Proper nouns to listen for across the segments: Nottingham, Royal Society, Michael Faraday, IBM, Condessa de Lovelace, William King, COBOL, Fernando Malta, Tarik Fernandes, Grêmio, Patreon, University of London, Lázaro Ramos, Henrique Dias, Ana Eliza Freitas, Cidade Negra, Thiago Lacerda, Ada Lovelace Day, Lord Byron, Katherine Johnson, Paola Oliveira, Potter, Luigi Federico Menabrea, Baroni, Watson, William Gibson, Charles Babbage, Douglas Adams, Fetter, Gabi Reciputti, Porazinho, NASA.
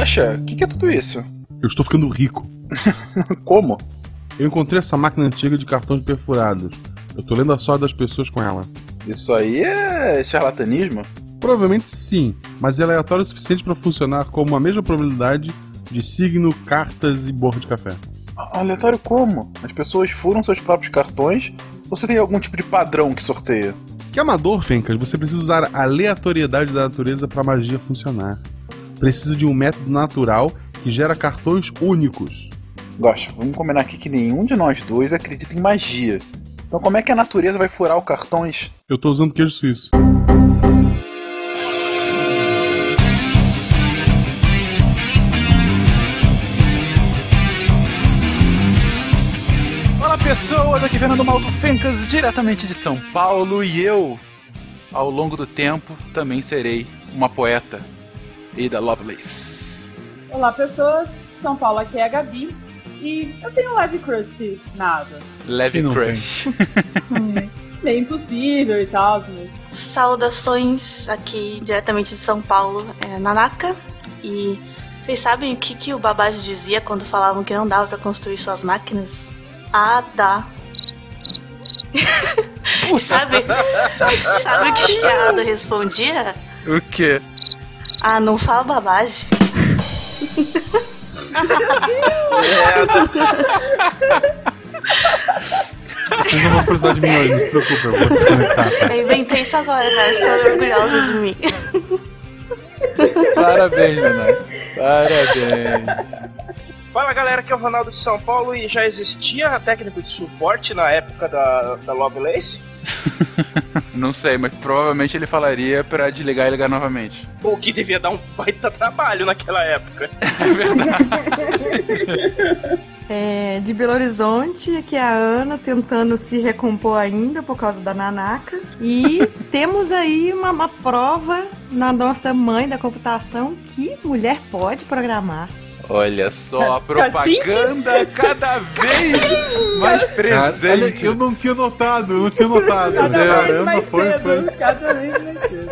Poxa, o que é tudo isso? Eu estou ficando rico. Como? Eu encontrei essa máquina antiga de cartões perfurados. Eu tô lendo a sorte das pessoas com ela. Isso aí é charlatanismo? Provavelmente sim, mas é aleatório o suficiente para funcionar como a mesma probabilidade de signo, cartas e borra de café. Aleatório como? As pessoas furam seus próprios cartões? Ou você tem algum tipo de padrão que sorteia? Que amador, Fencas, você precisa usar a aleatoriedade da natureza para a magia funcionar. Precisa de um método natural que gera cartões únicos. Gosto, vamos combinar aqui que nenhum de nós dois acredita em magia. Então como é que a natureza vai furar os cartões? Eu tô usando queijo suíço. Olá pessoas, aqui é Fernando Malta Fencas, diretamente de São Paulo. E eu, ao longo do tempo, também serei uma poeta. Ada Lovelace. Olá pessoas, São Paulo, aqui é a Gabi. E eu tenho leve crush na Ada. Leve crush. É impossível e tal. Assim. Saudações aqui diretamente de São Paulo, é Nanaka. E vocês sabem o que o Babbage dizia quando falavam que não dava pra construir suas máquinas? Ah, dá. Sabe o que a Ada respondia? O quê? Ah, não fala Babbage. Vocês não vão precisar de mim hoje, não se preocupe, eu vou desconectar. Eu inventei isso agora, cara, estão orgulhosos de mim. Parabéns, Renan. Parabéns. Fala galera, aqui é o Ronaldo de São Paulo e já existia a técnica de suporte na época da Lovelace? Não sei, mas provavelmente ele falaria pra desligar e ligar novamente. O que devia dar um baita trabalho naquela época. É verdade. É, de Belo Horizonte, aqui é a Ana tentando se recompor ainda por causa da Nanaka. E temos aí uma prova na nossa mãe da computação que mulher pode programar. Olha só, a propaganda cada vez mais presente. Eu não tinha notado. Caramba,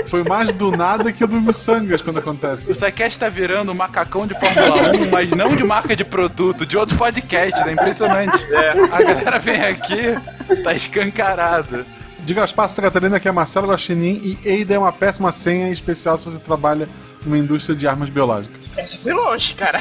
foi mais do nada que o do Missangas quando acontece. O SciCast tá virando um macacão de Fórmula 1, mas não de marca de produto, de outro podcast, né? Impressionante. É. A galera vem aqui, tá escancarada. Diga as passas, Catarina, que é Marcelo Guaxinim e Eida é uma péssima senha, em especial se você trabalha numa indústria de armas biológicas. Essa foi longe, cara.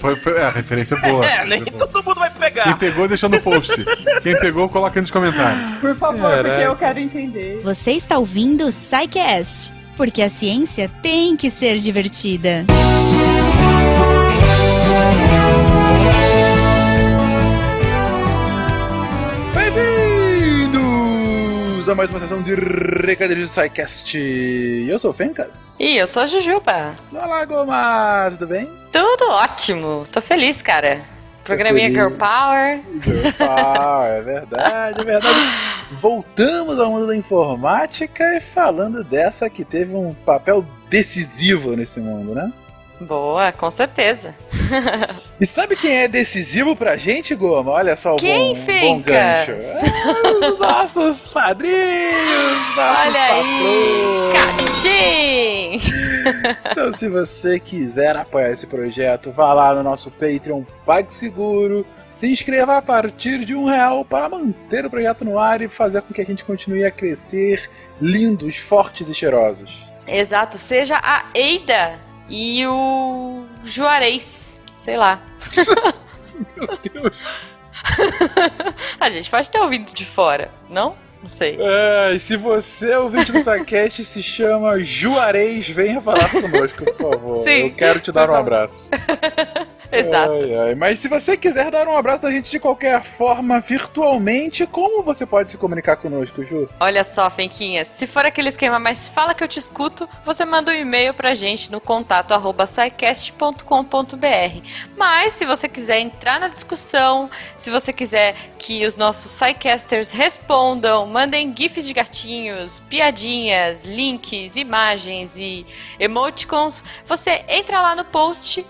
Foi a referência boa. É, nem todo mundo vai pegar. Quem pegou, deixa no post. Quem pegou, coloca aí nos comentários. Por favor, porque eu quero entender. Você está ouvindo o SciCast, porque a ciência tem que ser divertida. A mais uma sessão de recadinhos do SciCast. Eu sou o Fencas. E eu sou a Jujuba. Olá, Goma, tudo bem? Tudo ótimo, tô feliz, cara. Programinha Girl Power. Girl Power, é verdade. Voltamos ao mundo da informática e falando dessa que teve um papel decisivo nesse mundo, né? Boa, com certeza. E sabe quem é decisivo pra gente, Goma? Olha só o bom gancho. Os nossos padrinhos, nossos patrões. Então, se você quiser apoiar esse projeto, vá lá no nosso Patreon PagSeguro, se inscreva a partir de R$1 para manter o projeto no ar e fazer com que a gente continue a crescer lindos, fortes e cheirosos. Exato, seja a Eida e o Juarez, sei lá. Meu Deus. A gente pode ter ouvido de fora, não? Não sei. É, e se você é ouvinte do SciCast, se chama Juarez, venha falar conosco, por favor. Sim. Eu quero te dar um abraço. Exato. Mas se você quiser dar um abraço da gente de qualquer forma, virtualmente, como você pode se comunicar conosco, Ju? Olha só, Fenquinha, se for aquele esquema, mas fala que eu te escuto, você manda um e-mail pra gente no contato@scicast.com.br. Mas se você quiser entrar na discussão, se você quiser que os nossos SciCasters respondam, mandem gifs de gatinhos, piadinhas, links, imagens e emoticons, você entra lá no post,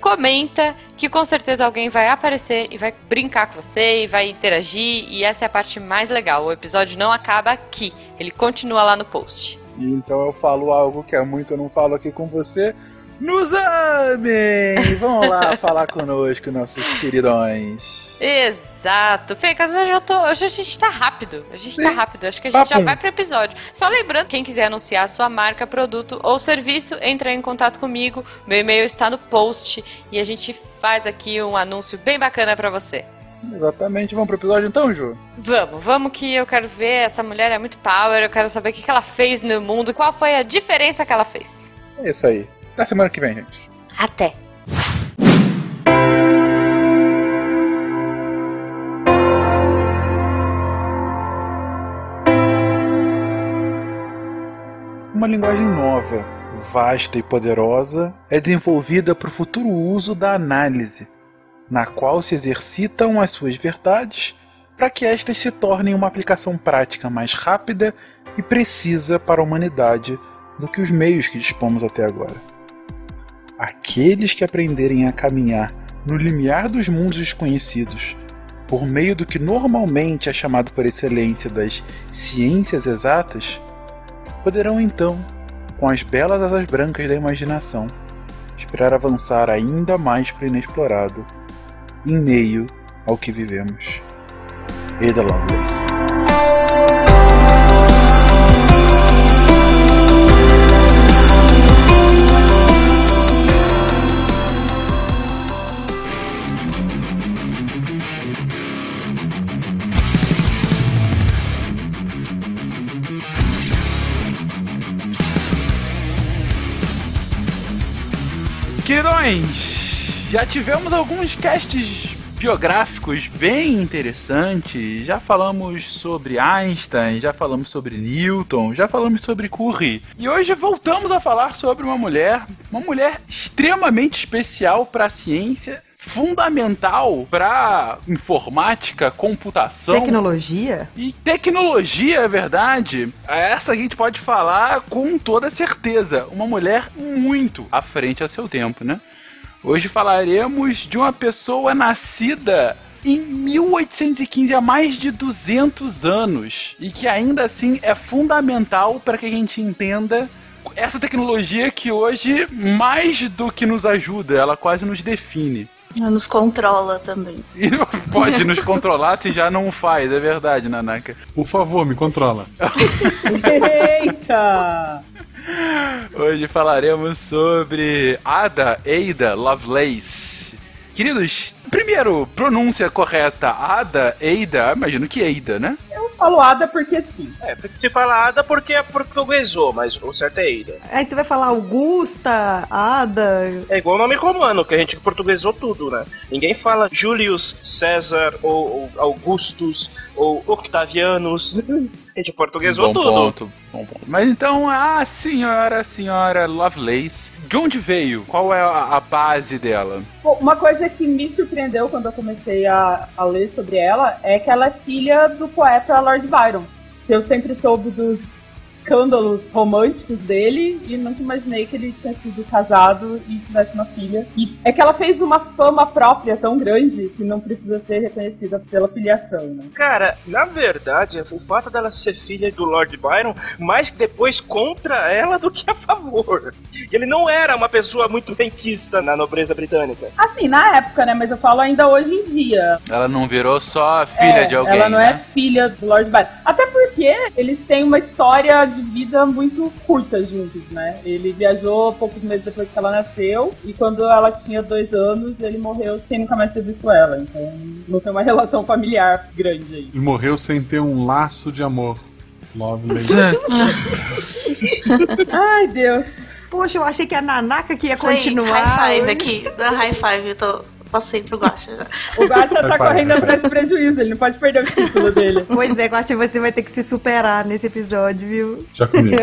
comenta, que com certeza alguém vai aparecer e vai brincar com você e vai interagir, e essa é a parte mais legal. O episódio não acaba aqui, ele continua lá no post. Então eu falo algo que há muito eu não falo aqui com você, Nos amem! Vão lá falar conosco, nossos queridões. Exato. Fê, caso eu já tô... Hoje a gente tá rápido. A gente tá rápido. Acho que a gente já vai pro episódio. Só lembrando, quem quiser anunciar a sua marca, produto ou serviço, entra em contato comigo. Meu e-mail está no post e a gente faz aqui um anúncio bem bacana pra você. Exatamente. Vamos pro episódio então, Ju? Vamos que eu quero ver. Essa mulher é muito power. Eu quero saber o que ela fez no mundo. Qual foi a diferença que ela fez. É isso aí. Até semana que vem, gente. Até. Uma linguagem nova, vasta e poderosa, é desenvolvida para o futuro uso da análise, na qual se exercitam as suas verdades para que estas se tornem uma aplicação prática mais rápida e precisa para a humanidade do que os meios que dispomos até agora. Aqueles que aprenderem a caminhar no limiar dos mundos desconhecidos, por meio do que normalmente é chamado por excelência das ciências exatas, poderão então, com as belas asas brancas da imaginação, esperar avançar ainda mais para o inexplorado, em meio ao que vivemos. Ada Lovelace. Queridões, já tivemos alguns casts biográficos bem interessantes, já falamos sobre Einstein, já falamos sobre Newton, já falamos sobre Curie. E hoje voltamos a falar sobre uma mulher extremamente especial para a ciência, fundamental para informática, computação... Tecnologia? E tecnologia, é verdade. Essa a gente pode falar com toda certeza. Uma mulher muito à frente ao seu tempo, né? Hoje falaremos de uma pessoa nascida em 1815, há mais de 200 anos. E que ainda assim é fundamental para que a gente entenda... essa tecnologia que hoje, mais do que nos ajuda, ela quase nos define. Nos controla também. E pode nos controlar se já não faz, é verdade, Nanaka. Por favor, me controla. Eita! Hoje falaremos sobre Ada Lovelace. Queridos, primeiro, pronúncia correta, Ada, Ada, imagino que Ada, né? Eu falo Ada porque sim. É, você fala Ada porque é portuguesou, mas o certo é Ada. Aí você vai falar Augusta, Ada... É igual nome romano, que a gente portuguesou tudo, né? Ninguém fala Julius César, ou Augustus, ou Octavianus... A gente portuguesou tudo. Bom ponto. Mas então, a senhora Lovelace, de onde veio? Qual é a base dela? Bom, uma coisa que me surpreendeu quando eu comecei a ler sobre ela é que ela é filha do poeta Lord Byron. Eu sempre soube dos escândalos românticos dele e nunca imaginei que ele tinha sido casado e tivesse uma filha. E é que ela fez uma fama própria tão grande que não precisa ser reconhecida pela filiação, né? Cara, na verdade, o fato dela ser filha do Lord Byron, mais que depois contra ela do que a favor. Ele não era uma pessoa muito benquista na nobreza britânica. Assim, na época, né? Mas eu falo ainda hoje em dia. Ela não virou só filha de alguém, ela não, né? É filha do Lord Byron. Até porque eles têm uma história de vida muito curta juntos, né? Ele viajou poucos meses depois que ela nasceu e quando ela tinha 2 anos ele morreu sem nunca mais ter visto ela. Então não tem uma relação familiar grande aí. E morreu sem ter um laço de amor. Lovelace. Ai, Deus. Poxa, eu achei que a Nanaka que ia continuar. High five aqui. High five, eu tô... Passei pro Guaxa já. O Guaxa tá correndo atrás do prejuízo, ele não pode perder o título dele. Pois é, Guaxa, você vai ter que se superar nesse episódio, viu? Já comigo.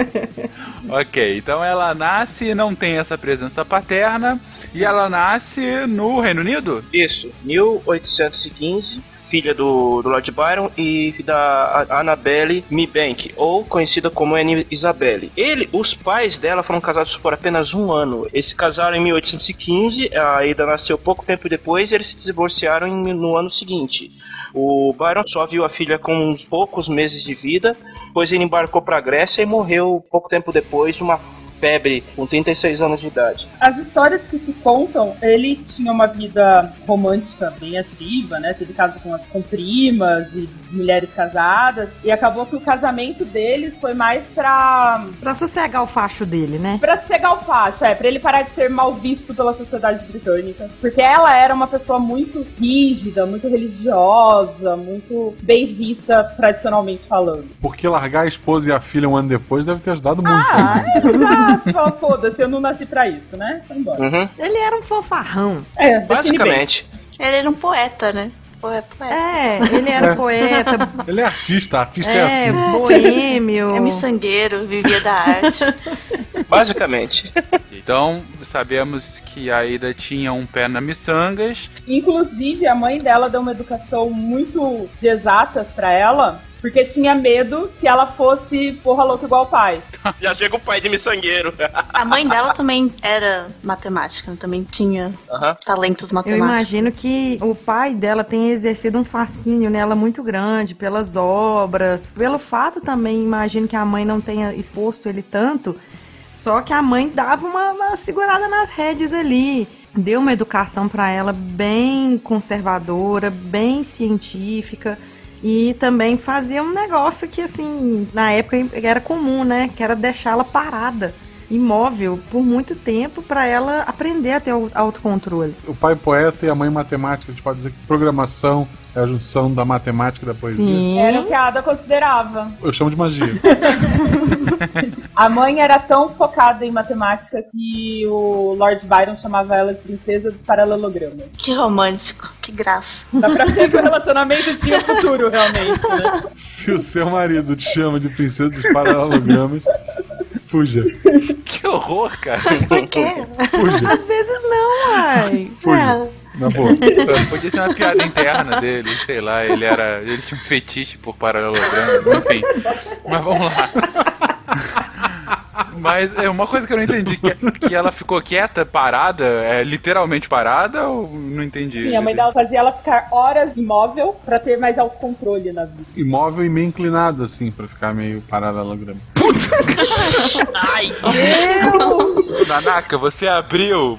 Ok, então ela nasce, não tem essa presença paterna, e ela nasce no Reino Unido? Isso, 1815, filha do Lord Byron e da Annabella Milbanke, ou conhecida como Anne Isabelle. Os pais dela foram casados por apenas 1 ano. Eles se casaram em 1815, a Ada nasceu pouco tempo depois e eles se divorciaram no ano seguinte. O Byron só viu a filha com uns poucos meses de vida, pois ele embarcou para a Grécia e morreu pouco tempo depois de uma febre com 36 anos de idade. As histórias que se contam, ele tinha uma vida romântica bem ativa, né? Teve caso com primas e mulheres casadas, e acabou que o casamento deles foi mais pra sossegar o facho dele, né? Pra sossegar o facho, pra ele parar de ser mal visto pela sociedade britânica, porque ela era uma pessoa muito rígida, muito religiosa, muito bem vista tradicionalmente falando. Porque largar a esposa e a filha um ano depois deve ter ajudado muito. Já, foda-se, eu não nasci pra isso, né? Vai embora. Uhum. Ele era um fanfarrão. Basicamente. Ele era um poeta, né? Poeta. Ele era poeta. Ele é artista é assim. Boêmio. É miçangueiro, vivia da arte. Basicamente. Então, sabemos que a Ada tinha um pé na miçangas. Inclusive, a mãe dela deu uma educação muito de exatas pra ela, porque tinha medo que ela fosse porra louca igual o pai. Já chega o pai de miçangueiro. A mãe dela também era matemática, também tinha talentos matemáticos. Eu imagino que o pai dela tenha exercido um fascínio nela muito grande, pelas obras, pelo fato também, imagino que a mãe não tenha exposto ele tanto, só que a mãe dava uma segurada nas rédeas ali. Deu uma educação pra ela bem conservadora, bem científica. E também fazia um negócio que, assim, na época era comum, né? Que era deixá-la parada, imóvel, por muito tempo, pra ela aprender a ter autocontrole. O pai poeta e a mãe matemática, a gente pode dizer que programação é a junção da matemática e da poesia. Sim. Era o que a Ada considerava. Eu chamo de magia. A mãe era tão focada em matemática que o Lord Byron chamava ela de princesa dos paralelogramas. Que romântico, que graça. Dá pra ver que o relacionamento tinha futuro, realmente, né? Se o seu marido te chama de princesa dos paralelogramas, fuja. Que horror, cara. Por quê? Fuja. Às vezes não, ai. Fuja. É. Na boa. Podia ser uma piada interna dele, sei lá, ele tinha um fetiche por paralelogramas, enfim. Mas vamos lá. Mas é uma coisa que eu não entendi, que ela ficou quieta, parada, literalmente parada, ou não entendi? Sim, a mãe dela fazia ela ficar horas imóvel pra ter mais autocontrole na vida. Imóvel e meio inclinada, assim, pra ficar meio paralelograma. Puta! Ai, Deus! Nanaka, você abriu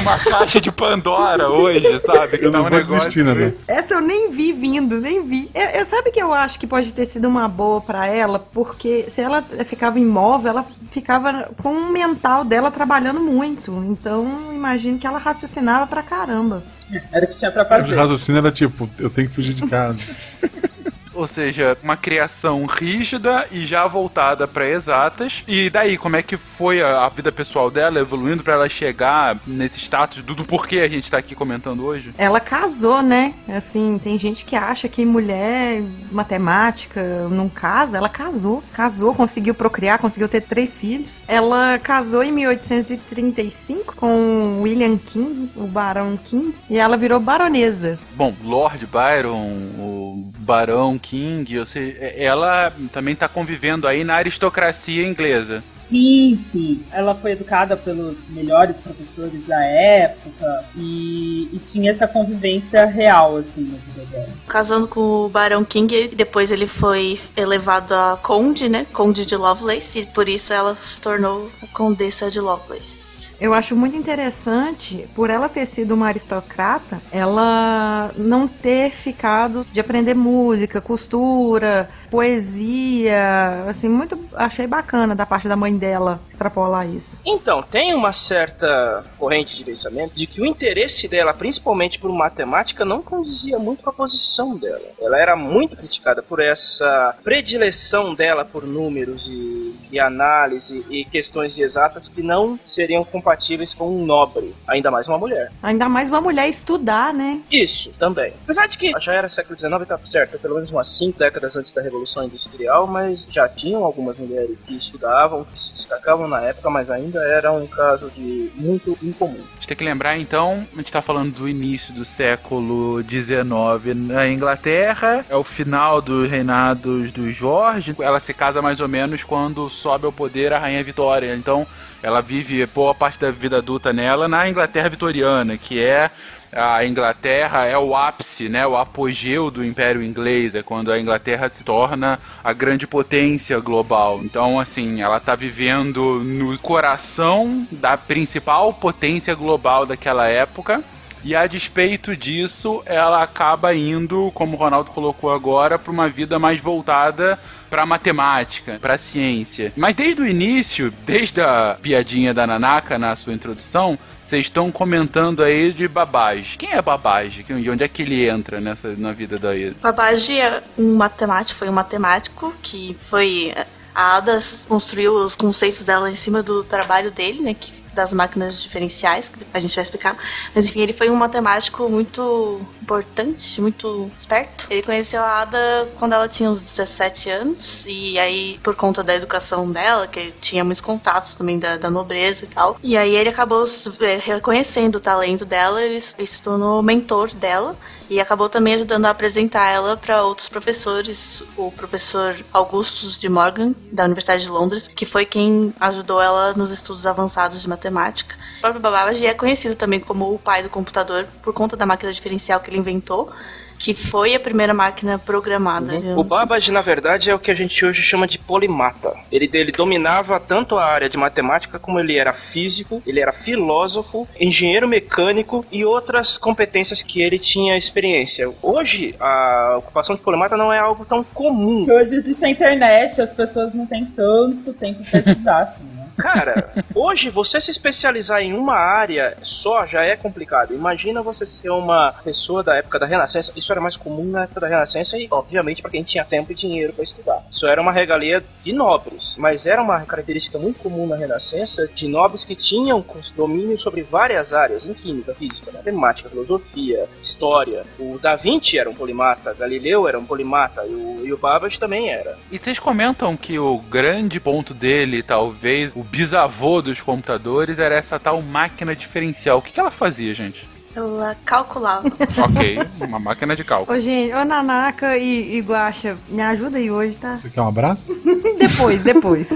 uma caixa de Pandora hoje, sabe? Que eu não vou desistir, né? Essa eu nem vi vindo, nem vi. Eu sabe que eu acho que pode ter sido uma boa pra ela, porque se ela ficava imóvel, ela ficava com o mental dela trabalhando muito, então imagino que ela raciocinava pra caramba. Era o que tinha pra fazer. O raciocínio era tipo, eu tenho que fugir de casa. Ou seja, uma criação rígida e já voltada pra exatas. E daí, como é que foi a vida pessoal dela evoluindo pra ela chegar nesse status do porquê a gente tá aqui comentando hoje? Ela casou, né? Assim, tem gente que acha que mulher matemática não casa. Ela casou. Casou, conseguiu procriar, conseguiu ter 3 filhos. Ela casou em 1835 com William King, o Barão King, e ela virou baronesa. Bom, Lord Byron, o Barão King, ou seja, ela também está convivendo aí na aristocracia inglesa. Sim. Ela foi educada pelos melhores professores da época e tinha essa convivência real, assim, na vida dela. Casando com o Barão King, depois ele foi elevado a conde, né? Conde de Lovelace, e por isso ela se tornou a Condessa de Lovelace. Eu acho muito interessante, por ela ter sido uma aristocrata, ela não ter ficado de aprender música, costura, poesia, assim, muito achei bacana da parte da mãe dela extrapolar isso. Então, tem uma certa corrente de pensamento de que o interesse dela, principalmente por matemática, não condizia muito com a posição dela. Ela era muito criticada por essa predileção dela por números e análise e questões de exatas que não seriam compatíveis com um nobre, ainda mais uma mulher. Ainda mais uma mulher estudar, né? Isso, também. Apesar de que já era século XIX, tá certo, pelo menos umas 5 décadas antes da Revolução Industrial, mas já tinham algumas mulheres que estudavam, que se destacavam na época, mas ainda era um caso de muito incomum. tem que lembrar, então, a gente está falando do início do século XIX na Inglaterra, é o final dos reinados do Jorge, ela se casa mais ou menos quando sobe ao poder a Rainha Vitória, então ela vive boa parte da vida adulta nela na Inglaterra vitoriana, que é... A Inglaterra é o ápice, né, o apogeu do Império Inglês, é quando a Inglaterra se torna a grande potência global. Então, assim, ela está vivendo no coração da principal potência global daquela época. E a despeito disso, ela acaba indo, como o Ronaldo colocou agora, para uma vida mais voltada para matemática, para ciência. Mas desde o início, desde a piadinha da Nanaka na sua introdução, vocês estão comentando aí de Babbage. Quem é Babbage? E onde é que ele entra na vida da Ada? Babbage é foi um matemático que foi... A Ada construiu os conceitos dela em cima do trabalho dele, né, que das máquinas diferenciais, que a gente vai explicar. Mas enfim, ele foi um matemático muito importante, muito esperto. Ele conheceu a Ada quando ela tinha uns 17 anos, e aí por conta da educação dela, que ele tinha muitos contatos também da nobreza e tal, e aí ele acabou reconhecendo o talento dela, ele se tornou mentor dela, e acabou também ajudando a apresentar ela para outros professores, o professor Augustus de Morgan, da Universidade de Londres, que foi quem ajudou ela nos estudos avançados de matemática. O próprio Babbage é conhecido também como o pai do computador por conta da máquina diferencial que ele inventou, que foi a primeira máquina programada. Uhum. O Babbage, na verdade, é o que a gente hoje chama de polimata. Ele dominava tanto a área de matemática, como ele era físico, ele era filósofo, engenheiro mecânico e outras competências que ele tinha experiência. Hoje, a ocupação de polimata não é algo tão comum. Hoje existe a internet, as pessoas não têm tanto tempo para estudar, assim. Cara, hoje você se especializar em uma área só já é complicado. Imagina você ser uma pessoa da época da Renascença. Isso era mais comum na época da Renascença e, obviamente, para quem tinha tempo e dinheiro para estudar. Isso era uma regalia de nobres, mas era uma característica muito comum na Renascença de nobres que tinham domínio sobre várias áreas, em química, física, matemática, filosofia, história. O Da Vinci era um polimata, Galileu era um polimata e o Babbage também era. E vocês comentam que o grande ponto dele, talvez... O bisavô dos computadores era essa tal máquina diferencial. O que ela fazia, gente? Ela calculava. Ok, uma máquina de cálculo. Ô, gente, ô Nanaka e Guaxa, me ajuda aí hoje, tá? Você quer um abraço? depois.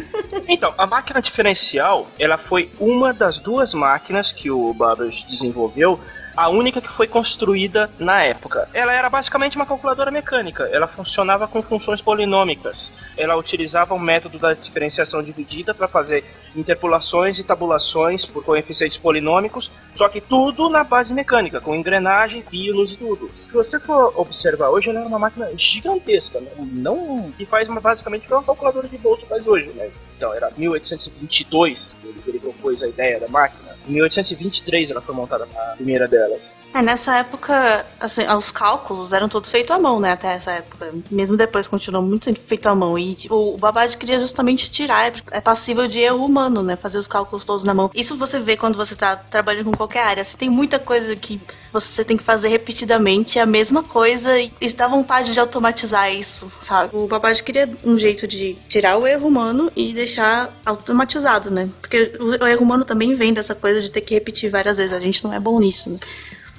Então, a máquina diferencial, ela foi uma das duas máquinas que o Babbage desenvolveu, a única que foi construída na época. Ela era basicamente uma calculadora mecânica, ela funcionava com funções polinômicas, ela utilizava o método da diferenciação dividida para fazer interpolações e tabulações por coeficientes polinômicos, só que tudo na base mecânica, com engrenagem, pinos e tudo. Se você for observar hoje, ela era uma máquina gigantesca, não que faz basicamente o que uma calculadora de bolso faz hoje, mas então era 1822 que ele propôs a ideia da máquina. Em 1823 ela foi montada a primeira dela. Nessa época, assim, os cálculos eram todos feitos à mão, né, até essa época. Mesmo depois, continuou muito feito à mão. E o Babbage queria justamente tirar, é passível de erro humano, né, fazer os cálculos todos na mão. Isso você vê quando você tá trabalhando com qualquer área. Você tem muita coisa que você tem que fazer repetidamente, é a mesma coisa, e isso dá vontade de automatizar isso, sabe? O Babbage queria um jeito de tirar o erro humano e deixar automatizado, né? Porque o erro humano também vem dessa coisa de ter que repetir várias vezes. A gente não é bom nisso, né?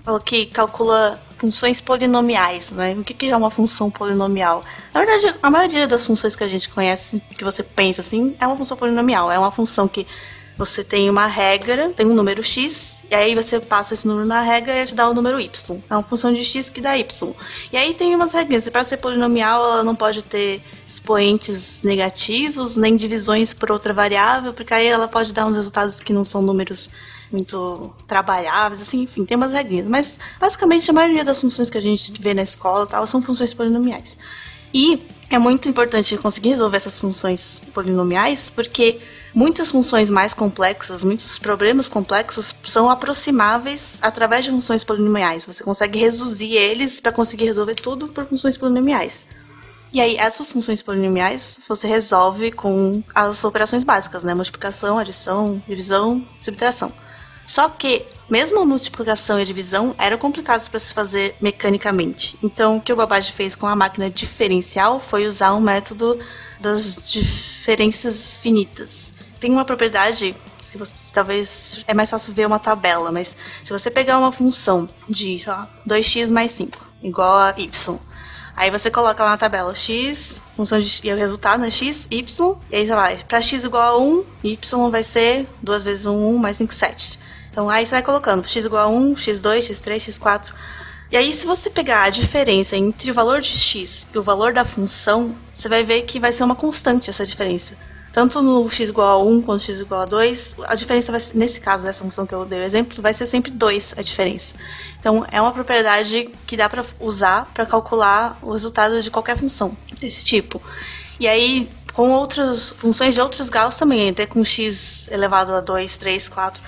Falou que calcula funções polinomiais, né? O que é uma função polinomial? Na verdade, a maioria das funções que a gente conhece, que você pensa assim, é uma função polinomial. É uma função que você tem uma regra, tem um número x, e aí você passa esse número na regra e te dá o número y. É uma função de x que dá y. E aí tem umas regrinhas. Para ser polinomial, ela não pode ter expoentes negativos, nem divisões por outra variável, porque aí ela pode dar uns resultados que não são números muito trabalháveis, assim, enfim, tem umas regrinhas. Mas, basicamente, a maioria das funções que a gente vê na escola e tal são funções polinomiais. E é muito importante conseguir resolver essas funções polinomiais, porque muitas funções mais complexas, muitos problemas complexos são aproximáveis através de funções polinomiais. Você consegue reduzir eles para conseguir resolver tudo por funções polinomiais. E aí, essas funções polinomiais você resolve com as operações básicas, né? Multiplicação, adição, divisão, subtração. Só que, mesmo a multiplicação e a divisão eram complicadas para se fazer mecanicamente. Então, o que o Babbage fez com a máquina diferencial foi usar um método das diferenças finitas. Tem uma propriedade que você talvez é mais fácil ver uma tabela, mas se você pegar uma função de, sei lá, 2x mais 5 igual a y, aí você coloca lá na tabela x, função de, e o resultado é x, y, e aí, sei lá, pra x igual a 1, y vai ser 2 vezes 1, 1 mais 5, 7. Então aí você vai colocando x igual a 1, x2, x3, x4. E aí se você pegar a diferença entre o valor de x e o valor da função, você vai ver que vai ser uma constante essa diferença. Tanto no x igual a 1 quanto x igual a 2, a diferença vai ser, nesse caso, dessa função que eu dei o exemplo, vai ser sempre 2 a diferença. Então, é uma propriedade que dá para usar para calcular o resultado de qualquer função desse tipo. E aí, com outras funções de outros graus também, até com x elevado a 2, 3, 4...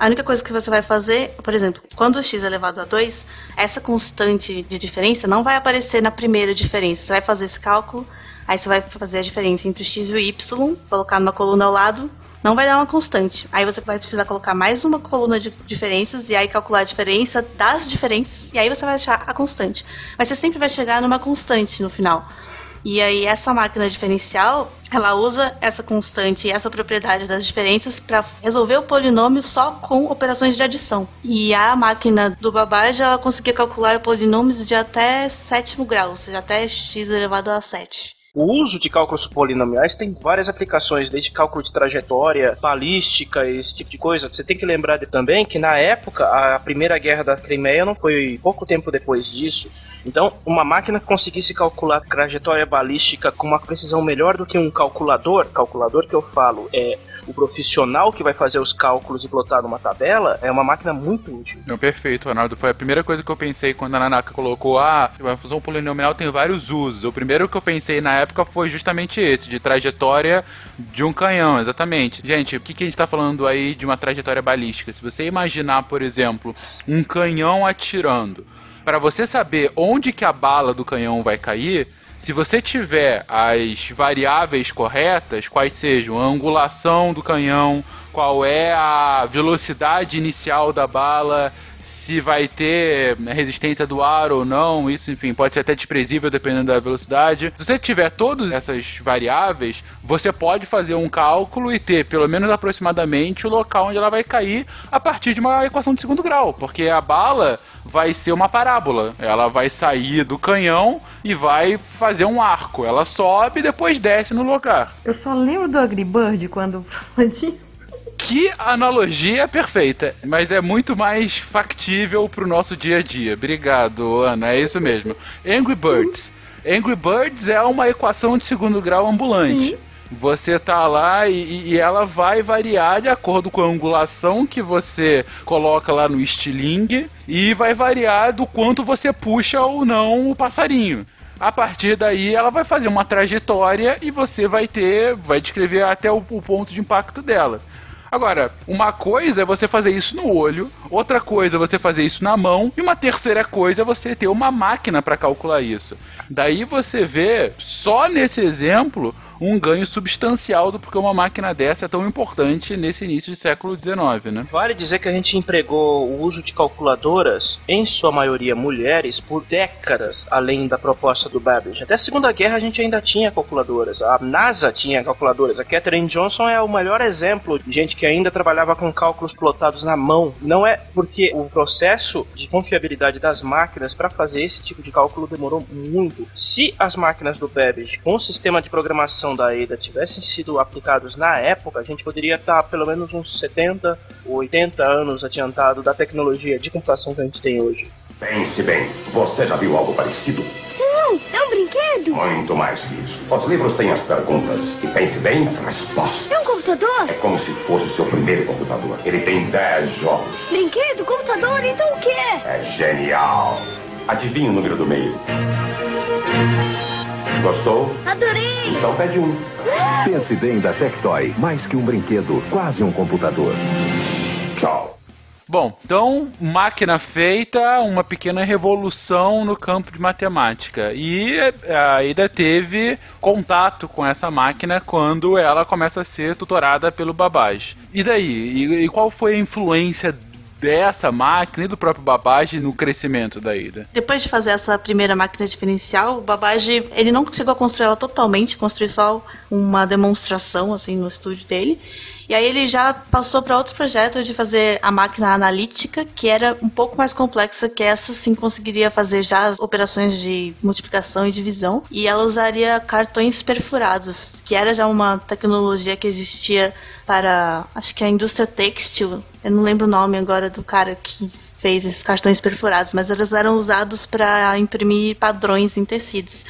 A única coisa que você vai fazer, por exemplo, quando x é elevado a 2, essa constante de diferença não vai aparecer na primeira diferença. Você vai fazer esse cálculo, aí você vai fazer a diferença entre o x e o y, colocar numa coluna ao lado, não vai dar uma constante. Aí você vai precisar colocar mais uma coluna de diferenças e aí calcular a diferença das diferenças, e aí você vai achar a constante. Mas você sempre vai chegar numa constante no final. E aí essa máquina diferencial, ela usa essa constante e essa propriedade das diferenças para resolver o polinômio só com operações de adição. E a máquina do Babbage, ela conseguia calcular polinômios de até sétimo grau, ou seja, até x elevado a 7. O uso de cálculos polinomiais tem várias aplicações, desde cálculo de trajetória, balística, esse tipo de coisa. Você tem que lembrar também que na época, a primeira guerra da Crimeia não foi pouco tempo depois disso. Então, uma máquina que conseguisse calcular trajetória balística com uma precisão melhor do que um calculador que eu falo é o profissional que vai fazer os cálculos e plotar numa tabela, é uma máquina muito útil. Não, perfeito, Ronaldo. Foi a primeira coisa que eu pensei quando a Nanaka colocou, a função polinomial tem vários usos. O primeiro que eu pensei na época foi justamente esse, de trajetória de um canhão, exatamente. Gente, o que a gente tá falando aí de uma trajetória balística? Se você imaginar, por exemplo, um canhão atirando, para você saber onde que a bala do canhão vai cair, se você tiver as variáveis corretas, quais sejam a angulação do canhão, qual é a velocidade inicial da bala, se vai ter resistência do ar ou não, isso, enfim, pode ser até desprezível dependendo da velocidade. Se você tiver todas essas variáveis, você pode fazer um cálculo e ter, pelo menos aproximadamente, o local onde ela vai cair a partir de uma equação de segundo grau, porque a bala vai ser uma parábola. Ela vai sair do canhão e vai fazer um arco. Ela sobe e depois desce no lugar. Eu só lembro do Agribird quando fala disso. Que analogia perfeita, mas é muito mais factível pro nosso dia a dia. Obrigado, Ana, é isso mesmo. Angry Birds. Angry Birds é uma equação de segundo grau ambulante. Sim. Você tá lá e ela vai variar de acordo com a angulação que você coloca lá no estilingue e vai variar do quanto você puxa ou não o passarinho. A partir daí ela vai fazer uma trajetória e você vai descrever até o ponto de impacto dela. Agora, uma coisa é você fazer isso no olho, outra coisa é você fazer isso na mão, e uma terceira coisa é você ter uma máquina para calcular isso. Daí você vê, só nesse exemplo, um ganho substancial do porque uma máquina dessa é tão importante nesse início do século XIX, né? Vale dizer que a gente empregou o uso de calculadoras, em sua maioria mulheres, por décadas, além da proposta do Babbage. Até a Segunda Guerra a gente ainda tinha calculadoras, a NASA tinha calculadoras, a Katherine Johnson é o melhor exemplo de gente que ainda trabalhava com cálculos plotados na mão. Não é porque o processo de confiabilidade das máquinas para fazer esse tipo de cálculo demorou muito. Se as máquinas do Babbage, com o sistema de programação da Ada tivessem sido aplicados na época, a gente poderia estar pelo menos uns 70 ou 80 anos adiantado da tecnologia de computação que a gente tem hoje. Pense bem, você já viu algo parecido? Não, isso é um brinquedo? Muito mais que isso. Os livros têm as perguntas e, pense bem, as respostas. É um computador? É como se fosse seu primeiro computador. Ele tem 10 jogos. Brinquedo? Computador? Então o que é? É genial. Adivinha o número do meio. Gostou? Adorei! Então pede um. Pense bem da Tectoy, mais que um brinquedo, quase um computador. Tchau. Bom, então, máquina feita, uma pequena revolução no campo de matemática. E a Ada teve contato com essa máquina quando ela começa a ser tutorada pelo Babbage. E daí? E qual foi a influência dessa máquina e do próprio Babbage no crescimento da ilha? Depois de fazer essa primeira máquina diferencial, o Babbage, ele não chegou a construir ela totalmente, construiu só uma demonstração, assim, no estúdio dele. E aí ele já passou para outro projeto de fazer a máquina analítica, que era um pouco mais complexa, que essa sim conseguiria fazer já as operações de multiplicação e divisão. E ela usaria cartões perfurados, que era já uma tecnologia que existia para, acho que a indústria têxtil. Eu não lembro o nome agora do cara que fez esses cartões perfurados, mas eles eram usados para imprimir padrões em tecidos.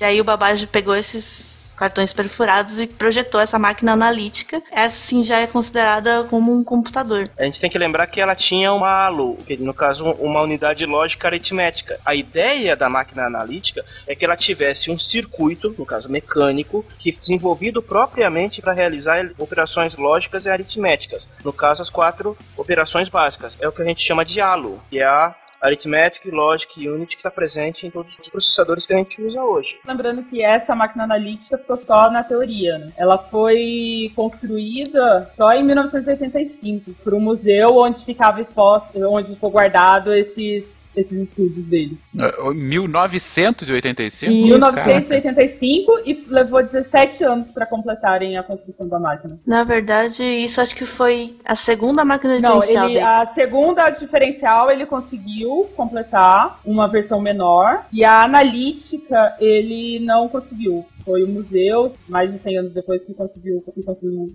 E aí o Babbage pegou esses cartões perfurados e projetou essa máquina analítica. Essa sim já é considerada como um computador. A gente tem que lembrar que ela tinha uma ALO, no caso uma unidade lógica aritmética. A ideia da máquina analítica é que ela tivesse um circuito, no caso mecânico, que desenvolvido propriamente para realizar operações lógicas e aritméticas. No caso, as 4 operações básicas. É o que a gente chama de ALO, que é a Arithmetic, Logic e Unit, que está presente em todos os processadores que a gente usa hoje. Lembrando que essa máquina analítica ficou só na teoria, né? Ela foi construída só em 1985 por um museu onde ficava exposto, onde ficou guardado esses estudos dele. 1985? 1985. Caraca. E levou 17 anos para completarem a construção da máquina. Na verdade, isso acho que foi a segunda máquina diferencial dele. A segunda diferencial ele conseguiu completar, uma versão menor, e a analítica ele não conseguiu. Foi o museu, mais de 100 anos depois, que conseguiu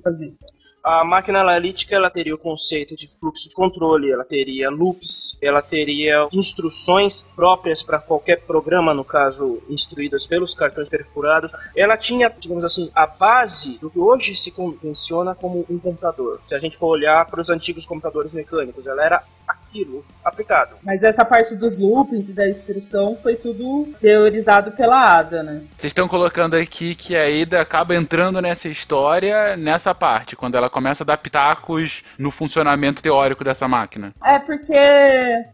fazer. A máquina analítica, ela teria o conceito de fluxo de controle, ela teria loops, ela teria instruções próprias para qualquer programa, no caso, instruídas pelos cartões perfurados. Ela tinha, digamos assim, a base do que hoje se convenciona como um computador. Se a gente for olhar para os antigos computadores mecânicos, ela era aquilo aplicado. Mas essa parte dos loops e da instrução foi tudo teorizado pela Ada, né? Vocês estão colocando aqui que a Ada acaba entrando nessa história, nessa parte, quando ela começa a dar pitacos no funcionamento teórico dessa máquina. É porque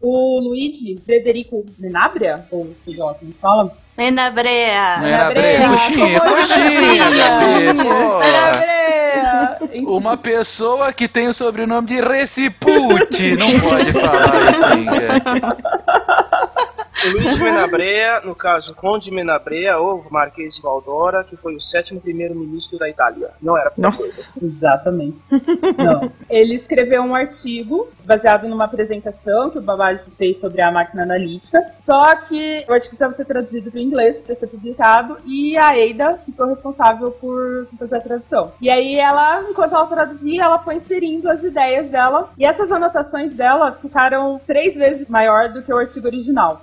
o Luigi Federico Menabrea, ou seja, como fala? Menabrea! Menabrea! Coxinha! Coxinha! Uma pessoa que tem o sobrenome de Recipucci não pode falar assim, cara. O Luigi Menabrea, no caso, Conde Menabrea, ou Marquês de Valdora, que foi o 7º primeiro-ministro da Itália. Não era pouca coisa. Exatamente. Não. Ele escreveu um artigo baseado numa apresentação que o Babbage fez sobre a máquina analítica, só que o artigo precisava ser traduzido para o inglês para ser publicado, e a Ada ficou responsável por fazer a tradução. E aí ela, enquanto ela traduzia, ela foi inserindo as ideias dela, e essas anotações dela ficaram 3 vezes maior do que o artigo original.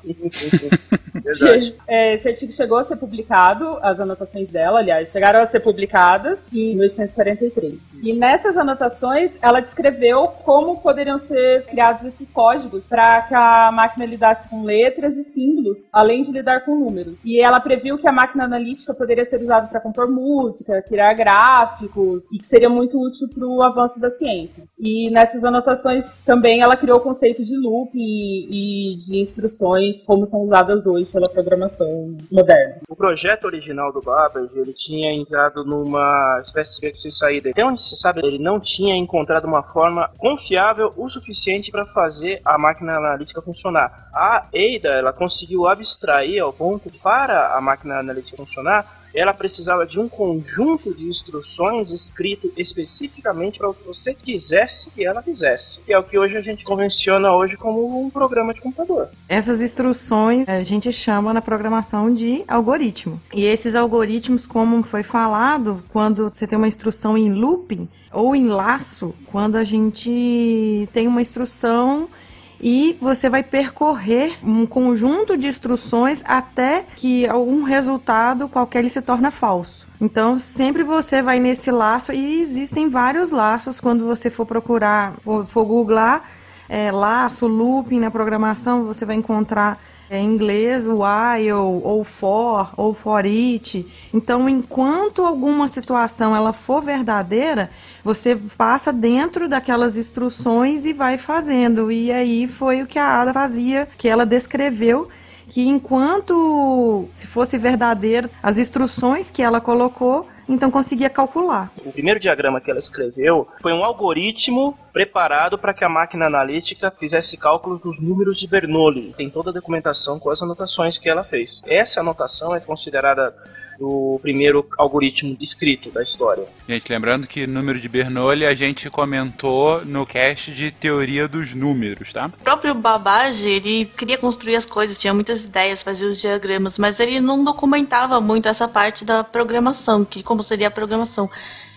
Verdade. Esse artigo chegou a ser publicado, as anotações dela, aliás, chegaram a ser publicadas em 1843. E nessas anotações, ela descreveu como poderiam ser criados esses códigos para que a máquina lidasse com letras e símbolos, além de lidar com números. E ela previu que a máquina analítica poderia ser usada para compor música, criar gráficos, e que seria muito útil para o avanço da ciência. E nessas anotações também ela criou o conceito de loop e de instruções, como são usadas hoje pela programação moderna. O projeto original do Babbage, ele tinha entrado numa espécie de beco sem saída. Até onde se sabe, ele não tinha encontrado uma forma confiável o suficiente para fazer a máquina analítica funcionar. A Ada, ela conseguiu abstrair ao ponto que, para a máquina analítica funcionar, ela precisava de um conjunto de instruções escrito especificamente para o que você quisesse que ela fizesse. E é o que hoje a gente convenciona hoje como um programa de computador. Essas instruções a gente chama na programação de algoritmo. E esses algoritmos, como foi falado, quando você tem uma instrução em looping ou em laço, quando a gente tem uma instrução e você vai percorrer um conjunto de instruções até que algum resultado qualquer ele se torna falso. Então, sempre você vai nesse laço, e existem vários laços quando você for procurar, for googlar, laço, looping na programação, você vai encontrar em inglês while, ou for, ou for it. Então, enquanto alguma situação ela for verdadeira, você passa dentro daquelas instruções e vai fazendo. E aí foi o que a Ada fazia, que ela descreveu, que enquanto se fosse verdadeiro as instruções que ela colocou, então conseguia calcular. O primeiro diagrama que ela escreveu foi um algoritmo preparado para que a máquina analítica fizesse cálculos dos números de Bernoulli. Tem toda a documentação com as anotações que ela fez. Essa anotação é considerada o primeiro algoritmo escrito da história. Gente, lembrando que o número de Bernoulli a gente comentou no cast de teoria dos números, tá? O próprio Babbage, ele queria construir as coisas, tinha muitas ideias, fazia os diagramas, mas ele não documentava muito essa parte da programação, que como seria a programação.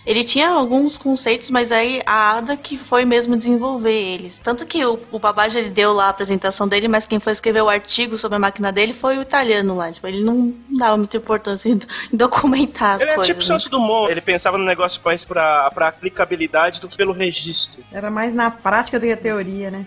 Ele tinha alguns conceitos, mas aí a Ada que foi mesmo desenvolver eles. Tanto que o Babbage, ele deu lá a apresentação dele, mas quem foi escrever o artigo sobre a máquina dele foi o italiano lá. Tipo, ele não dava muita importância em documentar as coisas. Ele é tipo Santos Dumont. Ele pensava no negócio mais pra aplicabilidade do que pelo registro. Era mais na prática do que a teoria, né?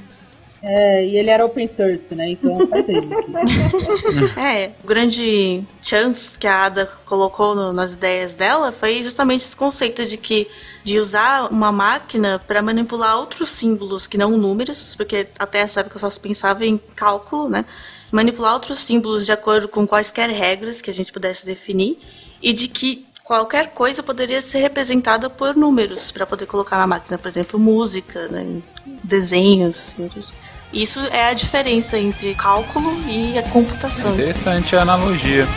É, e ele era open source, né? Então faz isso. É, o grande chance que a Ada colocou nas ideias dela foi justamente esse conceito de usar uma máquina para manipular outros símbolos que não números, porque até essa época eu só pensava em cálculo, né? Manipular outros símbolos de acordo com quaisquer regras que a gente pudesse definir e de que qualquer coisa poderia ser representada por números para poder colocar na máquina, por exemplo, música, né? Desenhos. Isso é a diferença entre cálculo e a computação. Interessante a analogia.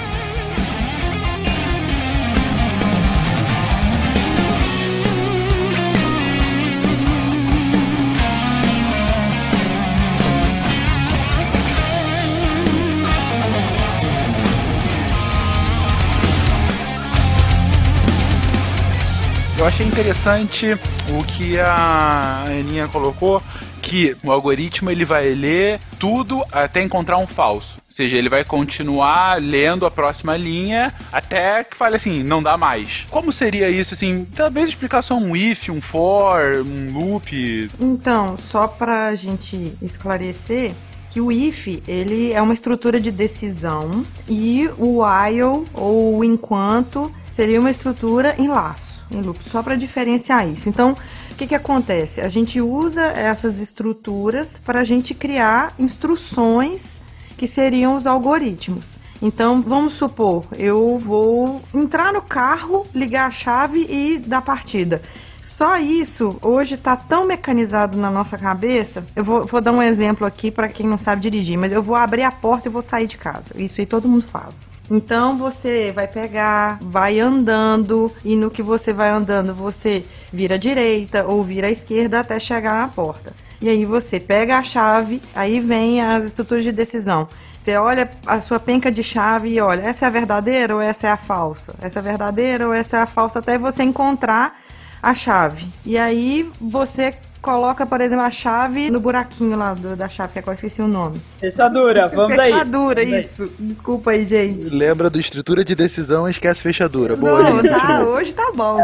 Eu achei interessante o que a Aninha colocou, que o algoritmo ele vai ler tudo até encontrar um falso. Ou seja, ele vai continuar lendo a próxima linha até que fale assim, não dá mais. Como seria isso, assim? Talvez explicar só um if, um for, um loop. Então, só pra gente esclarecer, que o if, ele é uma estrutura de decisão e o while, ou o enquanto, seria uma estrutura em laço, em loop, só para diferenciar isso. Então, o que acontece? A gente usa essas estruturas para a gente criar instruções que seriam os algoritmos. Então, vamos supor, eu vou entrar no carro, ligar a chave e dar partida. Só isso, hoje tá tão mecanizado na nossa cabeça. Eu vou dar um exemplo aqui para quem não sabe dirigir, mas eu vou abrir a porta e vou sair de casa. Isso aí todo mundo faz. Então você vai pegar, vai andando, e no que você vai andando, você vira à direita ou vira à esquerda até chegar na porta. E aí você pega a chave, aí vem as estruturas de decisão. Você olha a sua penca de chave e olha, essa é a verdadeira ou essa é a falsa? Essa é a verdadeira ou essa é a falsa? Até você encontrar a chave. E aí você coloca, por exemplo, a chave no buraquinho lá da chave, que agora esqueci o nome. Fechadura, vamos aí. Fechadura, isso. Desculpa aí, gente. Lembra do estrutura de decisão e esquece fechadura. Boa, não, tá, hoje tá bom.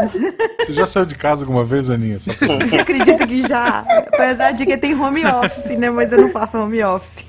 Você já saiu de casa alguma vez, Aninha? Só pra... Você acredita que já? Apesar de que tem home office, né? Mas eu não faço home office.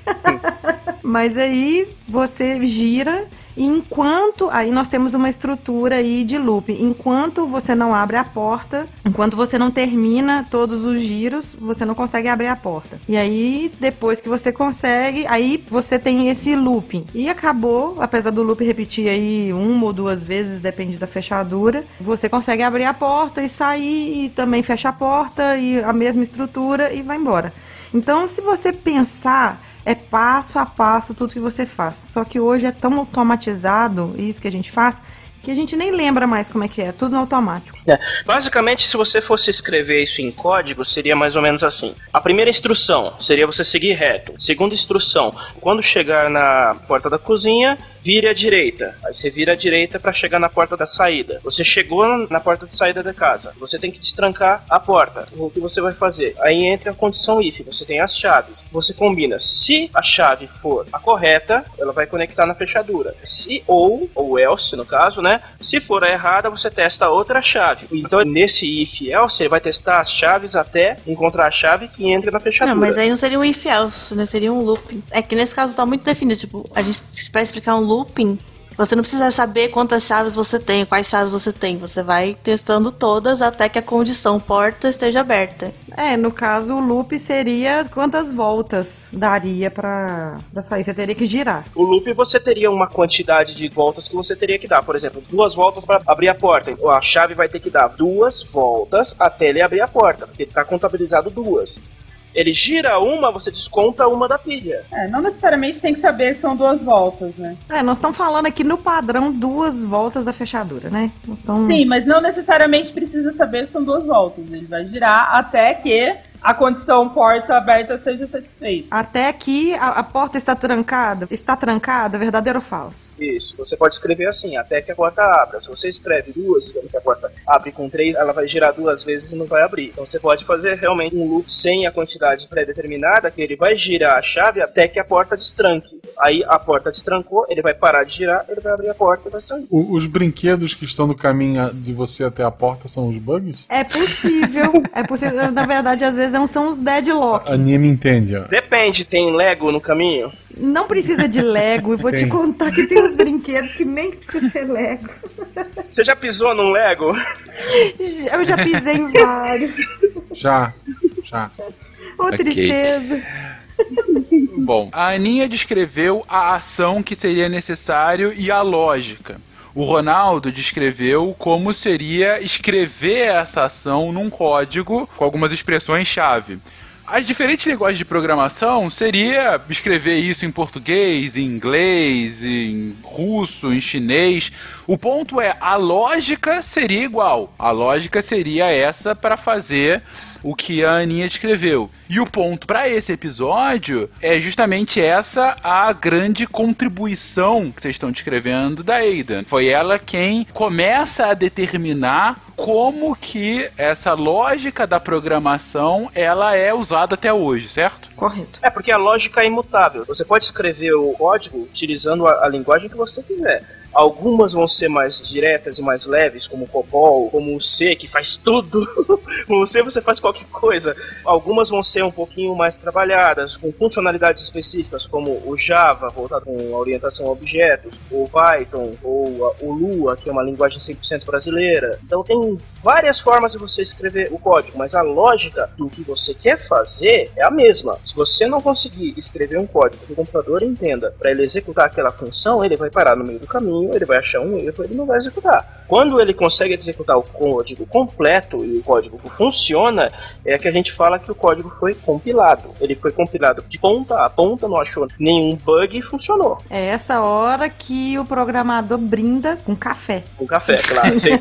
Mas aí você gira... Enquanto, aí nós temos uma estrutura aí de loop, enquanto você não abre a porta, enquanto você não termina todos os giros, você não consegue abrir a porta. E aí, depois que você consegue, aí você tem esse loop. E acabou, apesar do loop repetir aí uma ou duas vezes, depende da fechadura, você consegue abrir a porta e sair, e também fecha a porta, e a mesma estrutura, e vai embora. Então, se você pensar... É passo a passo tudo que você faz. Só que hoje é tão automatizado isso que a gente faz, que a gente nem lembra mais como é que é, tudo no automático. É. Basicamente, se você fosse escrever isso em código, seria mais ou menos assim. A primeira instrução seria você seguir reto. Segunda instrução, quando chegar na porta da cozinha, vire à direita. Aí você vira à direita para chegar na porta da saída. Você chegou na porta de saída da casa. Você tem que destrancar a porta. O que você vai fazer? Aí entra a condição if. Você tem as chaves. Você combina. Se a chave for a correta, ela vai conectar na fechadura. Se ou else, no caso, né? Se for a errada, você testa outra chave. Então, nesse if-else, você vai testar as chaves até encontrar a chave que entra na fechadura. Não, mas aí não seria um if-else, né? Seria um looping. É que nesse caso tá muito definido. Tipo, a gente, pra explicar um looping, Você não precisa saber quantas chaves você tem, quais chaves você tem. Você vai testando todas até que a condição porta esteja aberta. É, no caso, o loop seria quantas voltas daria pra sair. Você teria que girar. O loop, você teria uma quantidade de voltas que você teria que dar. Por exemplo, 2 voltas para abrir a porta. A chave vai ter que dar 2 voltas até ele abrir a porta, porque está contabilizado 2. Ele gira uma, você desconta uma da pilha. É, não necessariamente tem que saber que são 2 voltas, né? É, nós estamos falando aqui no padrão 2 voltas da fechadura, né? Sim, mas não necessariamente precisa saber que são 2 voltas. Ele vai girar até que a condição porta aberta seja satisfeita. Até que a porta está trancada. Está trancada, verdadeiro ou falso? Isso, você pode escrever assim, até que a porta abra. Se você escreve 2, digamos que a porta abre com 3, ela vai girar 2 vezes e não vai abrir. Então você pode fazer realmente um loop sem a quantidade pré-determinada, que ele vai girar a chave até que a porta destranque. Aí a porta destrancou, ele vai parar de girar, ele vai abrir a porta e vai sair. Os brinquedos que estão no caminho de você até a porta são os bugs? É possível, é possível. Na verdade, às vezes não são os deadlock. A Niem entende. Ó. Depende, tem Lego no caminho? Não precisa de Lego. Eu vou te contar que tem uns brinquedos que nem precisa ser Lego. Você já pisou num Lego? Eu já pisei em vários. Já. Ô, okay. Tristeza. Bom, a Aninha descreveu a ação que seria necessário e a lógica. O Ronaldo descreveu como seria escrever essa ação num código com algumas expressões-chave. As diferentes linguagens de programação seria escrever isso em português, em inglês, em russo, em chinês. O ponto é, a lógica seria igual. A lógica seria essa para fazer o que a Aninha descreveu. E o ponto para esse episódio é justamente essa a grande contribuição que vocês estão descrevendo da Ada. Foi ela quem começa a determinar como que essa lógica da programação ela é usada até hoje, certo? Correto. É porque a lógica é imutável. Você pode escrever o código utilizando a linguagem que você quiser. Algumas vão ser mais diretas e mais leves, como o COBOL, como o C, que faz tudo. Com o C você faz qualquer coisa. Algumas vão ser um pouquinho mais trabalhadas, com funcionalidades específicas, como o Java, voltado com a orientação a objetos, ou o Python, ou o Lua, que é uma linguagem 100% brasileira. Então tem várias formas de você escrever o código, mas a lógica do que você quer fazer é a mesma. Se você não conseguir escrever um código que o computador entenda, para ele executar aquela função, ele vai parar no meio do caminho, ele vai achar um erro, ele não vai executar. Quando ele consegue executar o código completo e o código funciona, é que a gente fala que o código foi compilado. Ele foi compilado de ponta a ponta, não achou nenhum bug e funcionou. É essa hora que o programador brinda com café. Com café, claro, sim.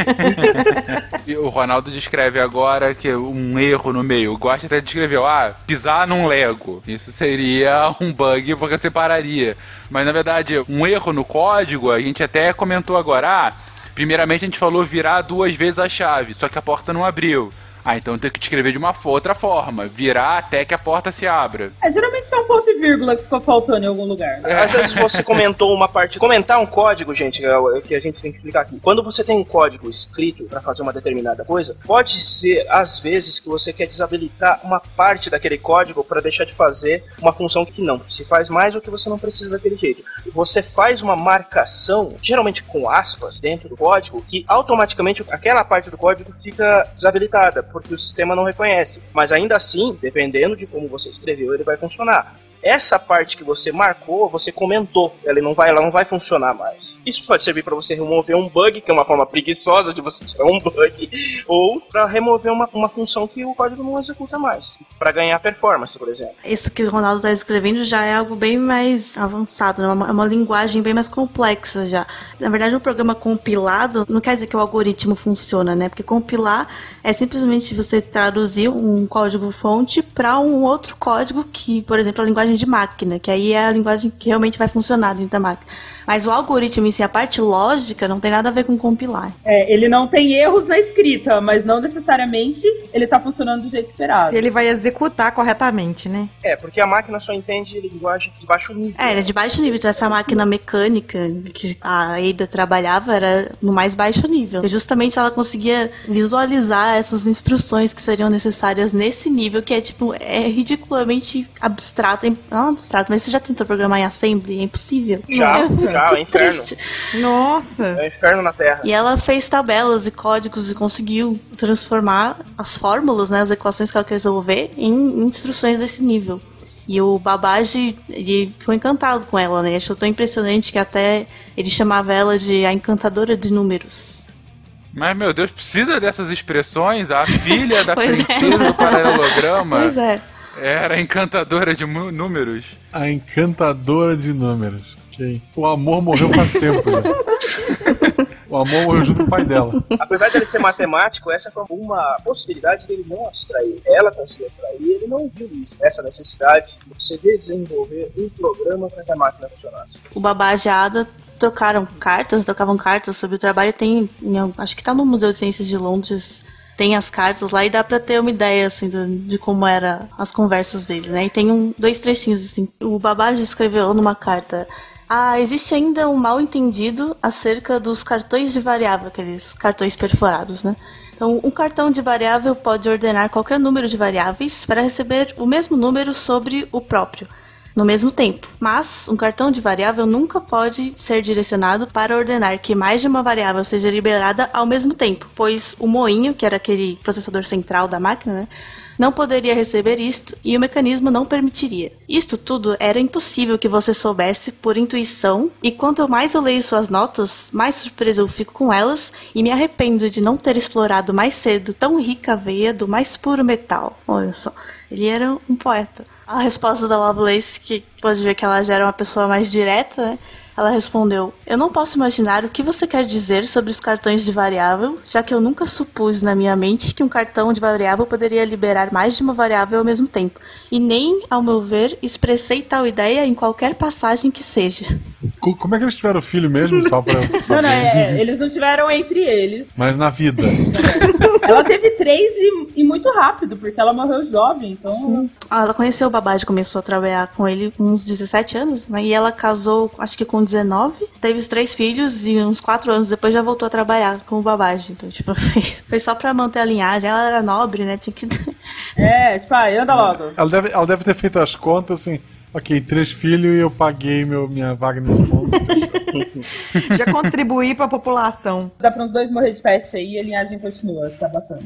E o Ronaldo descreve agora que um erro no meio. Gosta até de descrever, pisar num Lego. Isso seria um bug porque você pararia. Mas, na verdade, um erro no código, a gente até comentou agora, primeiramente a gente falou virar 2 vezes a chave, só que a porta não abriu. Então tem que escrever de uma outra forma, virar até que a porta se abra. Geralmente é um ponto e vírgula que ficou faltando em algum lugar. Né? Às vezes você comentou uma parte... Comentar um código, gente, que a gente tem que explicar aqui. Quando você tem um código escrito para fazer uma determinada coisa, pode ser, às vezes, que você quer desabilitar uma parte daquele código para deixar de fazer uma função que não se faz mais ou que você não precisa daquele jeito. Você faz uma marcação, geralmente com aspas, dentro do código, que automaticamente aquela parte do código fica desabilitada, porque o sistema não reconhece, mas ainda assim, dependendo de como você escreveu, ele vai funcionar. Essa parte que você marcou, você comentou, ela não vai funcionar mais. Isso pode servir para você remover um bug, que é uma forma preguiçosa de você tirar um bug, ou para remover uma função que o código não executa mais, para ganhar performance, por exemplo. Isso que o Ronaldo está escrevendo já é algo bem mais avançado, né? uma linguagem bem mais complexa já. Na verdade, um programa compilado não quer dizer que o algoritmo funciona, né? Porque compilar é simplesmente você traduzir um código-fonte para um outro código que, por exemplo, a linguagem de máquina, que aí é a linguagem que realmente vai funcionar dentro da máquina. Mas o algoritmo em si, a parte lógica, não tem nada a ver com compilar. Ele não tem erros na escrita. escrita, mas não necessariamente ele tá funcionando do jeito esperado. Se ele vai executar corretamente, né? É, porque a máquina só entende linguagem de baixo nível. É, era de baixo nível. Essa máquina mecânica que a Ada trabalhava era no mais baixo nível. E justamente ela conseguia visualizar essas instruções que seriam necessárias nesse nível, que é tipo, é ridiculamente abstrato. Não abstrato, mas você já tentou programar em assembly? É impossível. Já, é inferno. Triste. Nossa. É um inferno na Terra. E ela fez tabelas e códigos e conseguiu transformar as fórmulas, né, as equações que ela quer resolver em instruções desse nível. E o Babbage, ele ficou encantado com ela, né? Achou tão impressionante que até ele chamava ela de a encantadora de números. Mas, meu Deus, precisa dessas expressões? A filha da princesa do paralelograma... Pois é. Era a encantadora de números. A encantadora de números. Okay. O amor morreu faz tempo, já. O amor morreu junto com o pai dela. Apesar dele ser matemático, essa foi uma possibilidade que ele não abstrair. Ela conseguiu abstrair e ele não viu isso. Essa necessidade de você desenvolver um programa para que a máquina funcionasse. O Babbage e a Ada trocavam cartas sobre o trabalho. Tem, acho que está no Museu de Ciências de Londres... Tem as cartas lá e dá pra ter uma ideia, assim, de como eram as conversas dele, né? E tem dois trechinhos, assim. O Babbage escreveu numa carta... existe ainda um mal entendido acerca dos cartões de variável, aqueles cartões perforados, né? Então, um cartão de variável pode ordenar qualquer número de variáveis para receber o mesmo número sobre o próprio, no mesmo tempo. Mas, um cartão de variável nunca pode ser direcionado para ordenar que mais de uma variável seja liberada ao mesmo tempo, pois o moinho, que era aquele processador central da máquina, né, não poderia receber isto e o mecanismo não permitiria. Isto tudo era impossível que você soubesse por intuição, e quanto mais eu leio suas notas, mais surpresa eu fico com elas e me arrependo de não ter explorado mais cedo tão rica a veia do mais puro metal. Olha só, ele era um poeta. A resposta da Lovelace, que pode ver que ela já era uma pessoa mais direta, né? Ela respondeu: eu não posso imaginar o que você quer dizer sobre os cartões de variável, já que eu nunca supus na minha mente que um cartão de variável poderia liberar mais de uma variável ao mesmo tempo. E nem, ao meu ver, expressei tal ideia em qualquer passagem que seja. Como é que eles tiveram filho mesmo? Só pra... eles não tiveram entre eles. Mas na vida. Ela teve 3 e muito rápido, porque ela morreu jovem, então... Sim. Ela conheceu o Babbage, começou a trabalhar com ele com uns 17 anos, né? E ela casou, acho que com 19, teve os 3 filhos e uns 4 anos depois já voltou a trabalhar com o Babbage. Então, tipo, foi só pra manter a linhagem. Ela era nobre, né? Tinha que... anda logo. Ela deve ter feito as contas, assim... Ok, 3 filhos e eu paguei minha vaga nesse mundo. Já contribuí pra população. Dá pra uns 2 morrer de peste aí e a linhagem continua, tá bacana.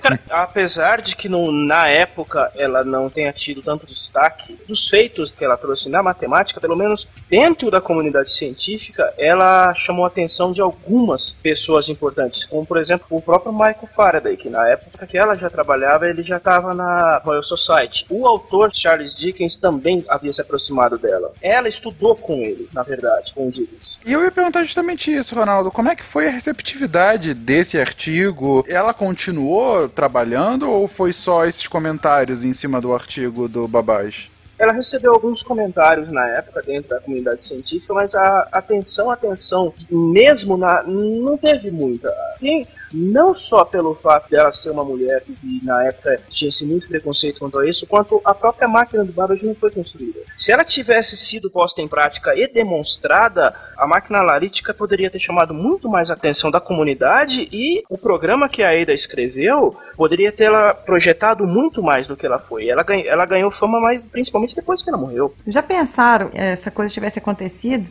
Cara, apesar de que na época ela não tenha tido tanto destaque, dos feitos que ela trouxe na matemática, pelo menos dentro da comunidade científica, ela chamou a atenção de algumas pessoas importantes, como por exemplo o próprio Michael Faraday, que na época que ela já trabalhava, ele já estava na Royal Society. O autor Charles Dickens também havia se aproximado dela. Ela estudou com ele, na verdade, com o Dickens. E eu ia perguntar justamente isso, Ronaldo, como é que foi a receptividade desse artigo? Ela continuou trabalhando ou foi só esses comentários em cima do artigo do Babbage? Ela recebeu alguns comentários na época dentro da comunidade científica, mas a atenção, mesmo não teve muita. Tem, não só pelo fato dela ser uma mulher que na época tinha-se muito preconceito quanto a isso, quanto a própria máquina do Babbage não foi construída. Se ela tivesse sido posta em prática e demonstrada, a máquina larítica poderia ter chamado muito mais a atenção da comunidade e o programa que a Ada escreveu poderia tê-la projetado muito mais do que ela foi. Ela ganhou fama, mas principalmente depois que ela morreu. Já pensaram se essa coisa tivesse acontecido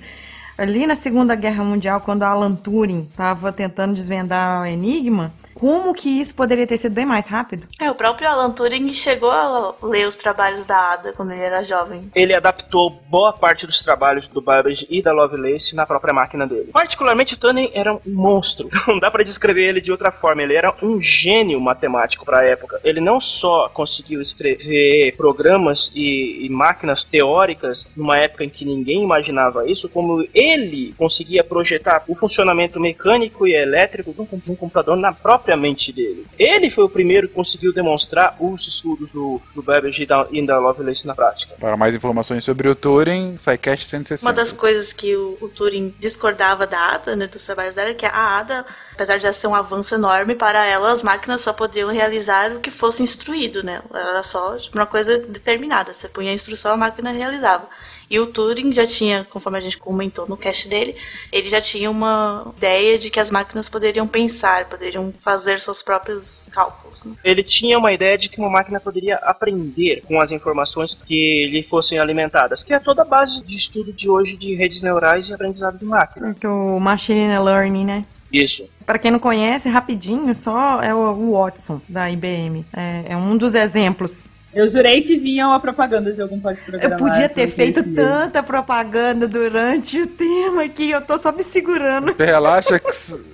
ali na Segunda Guerra Mundial, quando Alan Turing estava tentando desvendar o enigma? Como que isso poderia ter sido bem mais rápido? O próprio Alan Turing chegou a ler os trabalhos da Ada quando ele era jovem. Ele adaptou boa parte dos trabalhos do Babbage e da Lovelace na própria máquina dele. Particularmente, o Turing era um monstro. Não dá pra descrever ele de outra forma. Ele era um gênio matemático pra época. Ele não só conseguiu escrever programas e máquinas teóricas numa época em que ninguém imaginava isso, como ele conseguia projetar o funcionamento mecânico e elétrico de um computador na própria propriamente dele. Ele foi o primeiro que conseguiu demonstrar os estudos do Babbage e da Lovelace na prática. Para mais informações sobre o Turing, SciCast 160. Uma das coisas que o Turing discordava da Ada, né, dos trabalhos dela, é que a Ada, apesar de já ser um avanço enorme, para ela as máquinas só podiam realizar o que fosse instruído, né? Era só uma coisa determinada. Você punha a instrução, a máquina realizava. E o Turing já tinha, conforme a gente comentou no cast dele, ele já tinha uma ideia de que as máquinas poderiam pensar, poderiam fazer seus próprios cálculos, né? Ele tinha uma ideia de que uma máquina poderia aprender com as informações que lhe fossem alimentadas, que é toda a base de estudo de hoje de redes neurais e aprendizado de máquina. Do machine learning, né? Isso. Para quem não conhece, rapidinho, só é o Watson, da IBM. É um dos exemplos. Eu jurei que vinham a propaganda de algum podcast programado. Eu podia ter feito tanta propaganda durante o tema que eu tô só me segurando. Relaxa que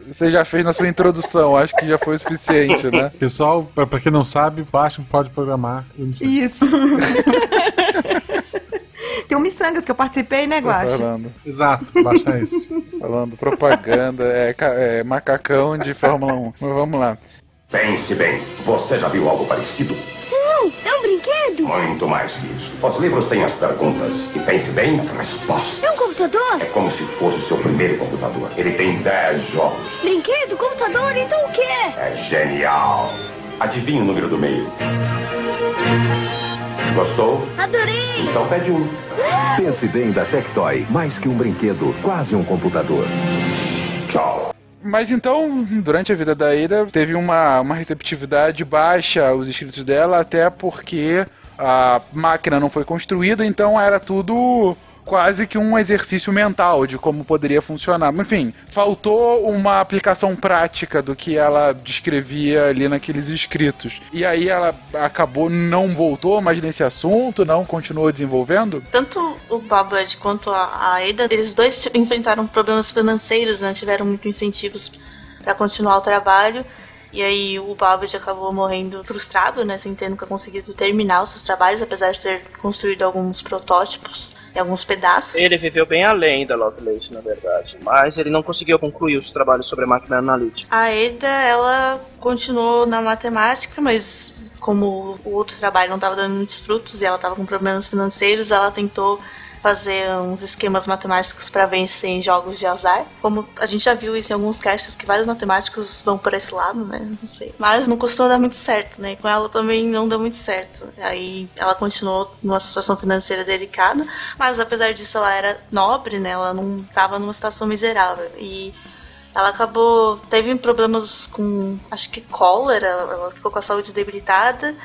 você já fez na sua introdução, acho que já foi o suficiente, né? Pessoal, pra quem não sabe, baixa um Pode Programar. Eu não sei. Isso. Tem um Missangas que eu participei, né, Guaxa? Exato, baixa isso. Falando propaganda, é macacão de Fórmula 1. Mas vamos lá. Pense bem, você já viu algo parecido? É um brinquedo? Muito mais que isso. Os livros têm as perguntas e pense bem nas respostas. É um computador? É como se fosse o seu primeiro computador. Ele tem 10 jogos. Brinquedo? Computador? Então o que é? É genial. Adivinha o número do meio. Gostou? Adorei. Então pede um. Pense bem da Tectoy. Mais que um brinquedo, quase um computador. Tchau. Mas então, durante a vida da Ada, teve uma receptividade baixa aos escritos dela, até porque a máquina não foi construída, então era tudo quase que um exercício mental de como poderia funcionar. Enfim, faltou uma aplicação prática do que ela descrevia ali naqueles escritos. E aí ela acabou, não voltou mais nesse assunto, não continuou desenvolvendo? Tanto o Babbage quanto a Ada, eles dois enfrentaram problemas financeiros, né? Tiveram muitos incentivos para continuar o trabalho. E aí o Babbage acabou morrendo frustrado, né? Sem ter nunca conseguido terminar os seus trabalhos, apesar de ter construído alguns protótipos e alguns pedaços. Ele viveu bem além da Lovelace, na verdade, mas ele não conseguiu concluir os trabalhos sobre a máquina analítica. A Ada, ela continuou na matemática, mas como o outro trabalho não estava dando muitos frutos e ela estava com problemas financeiros, ela tentou fazer uns esquemas matemáticos para vencer em jogos de azar. Como a gente já viu isso em alguns casts, que vários matemáticos vão por esse lado, né? Não sei. Mas não costuma dar muito certo, né? Com ela também não deu muito certo. Aí ela continuou numa situação financeira delicada, mas apesar disso ela era nobre, né? Ela não estava numa situação miserável. E ela acabou... teve problemas com, acho que cólera, ela ficou com a saúde debilitada.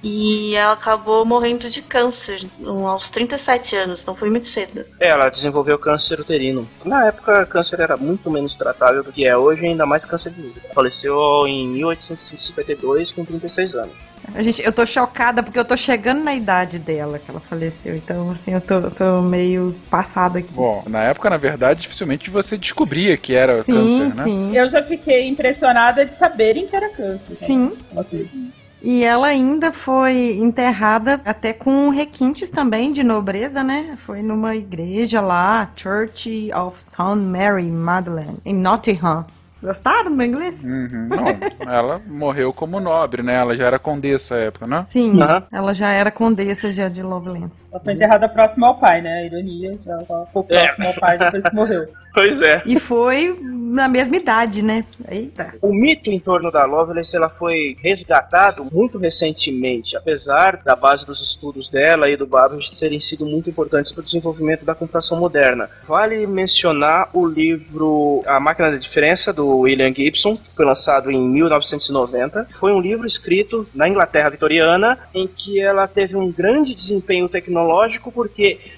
E ela acabou morrendo de câncer aos 37 anos, não foi muito cedo. Ela desenvolveu câncer uterino. Na época, câncer era muito menos tratável do que é hoje, ainda mais câncer de útero. Faleceu em 1852, com 36 anos. Gente, eu tô chocada porque eu tô chegando na idade dela que ela faleceu, então assim, eu tô meio passada aqui. Bom, na época, na verdade, dificilmente você descobria que era câncer, né? Sim. Eu já fiquei impressionada de saberem que era câncer. Sim. Ok. E ela ainda foi enterrada até com requintes também de nobreza, né? Foi numa igreja lá, Church of Saint Mary Magdalene, em Nottingham. Gostaram do meu inglês? Uhum, não, ela morreu como nobre, né? Ela já era condessa à época, né? Sim, uhum. Ela já era condessa já de Lovelace. Ela foi enterrada próxima ao pai, né? A ironia, ela ficou próxima ao pai depois que morreu. Pois é. E foi na mesma idade, né? Eita. O mito em torno da Lovelace, ela foi resgatado muito recentemente, apesar da base dos estudos dela e do Babbage terem sido muito importantes para o desenvolvimento da computação moderna. Vale mencionar o livro A Máquina da Diferença, do William Gibson, que foi lançado em 1990. Foi um livro escrito na Inglaterra vitoriana, em que ela teve um grande desempenho tecnológico,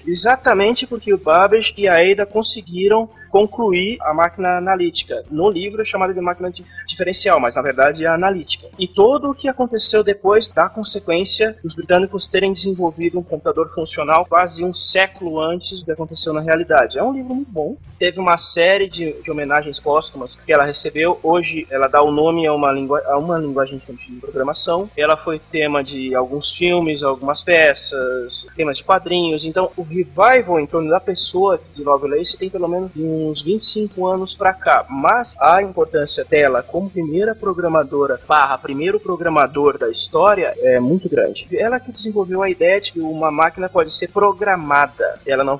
exatamente porque o Babbage e a Ada conseguiram concluir a máquina analítica. No livro é chamada de máquina diferencial, mas na verdade é analítica. E todo o que aconteceu depois da consequência dos britânicos terem desenvolvido um computador funcional quase um século antes do que aconteceu na realidade. É um livro muito bom. Teve uma série de homenagens póstumas que ela recebeu. Hoje ela dá o nome a uma linguagem de programação. Ela foi tema de alguns filmes, algumas peças, temas de quadrinhos. Então o revival em torno da pessoa de Lovelace tem pelo menos um uns 25 anos para cá, mas a importância dela como primeira programadora / primeiro programador da história é muito grande. Ela que desenvolveu a ideia de que uma máquina pode ser programada.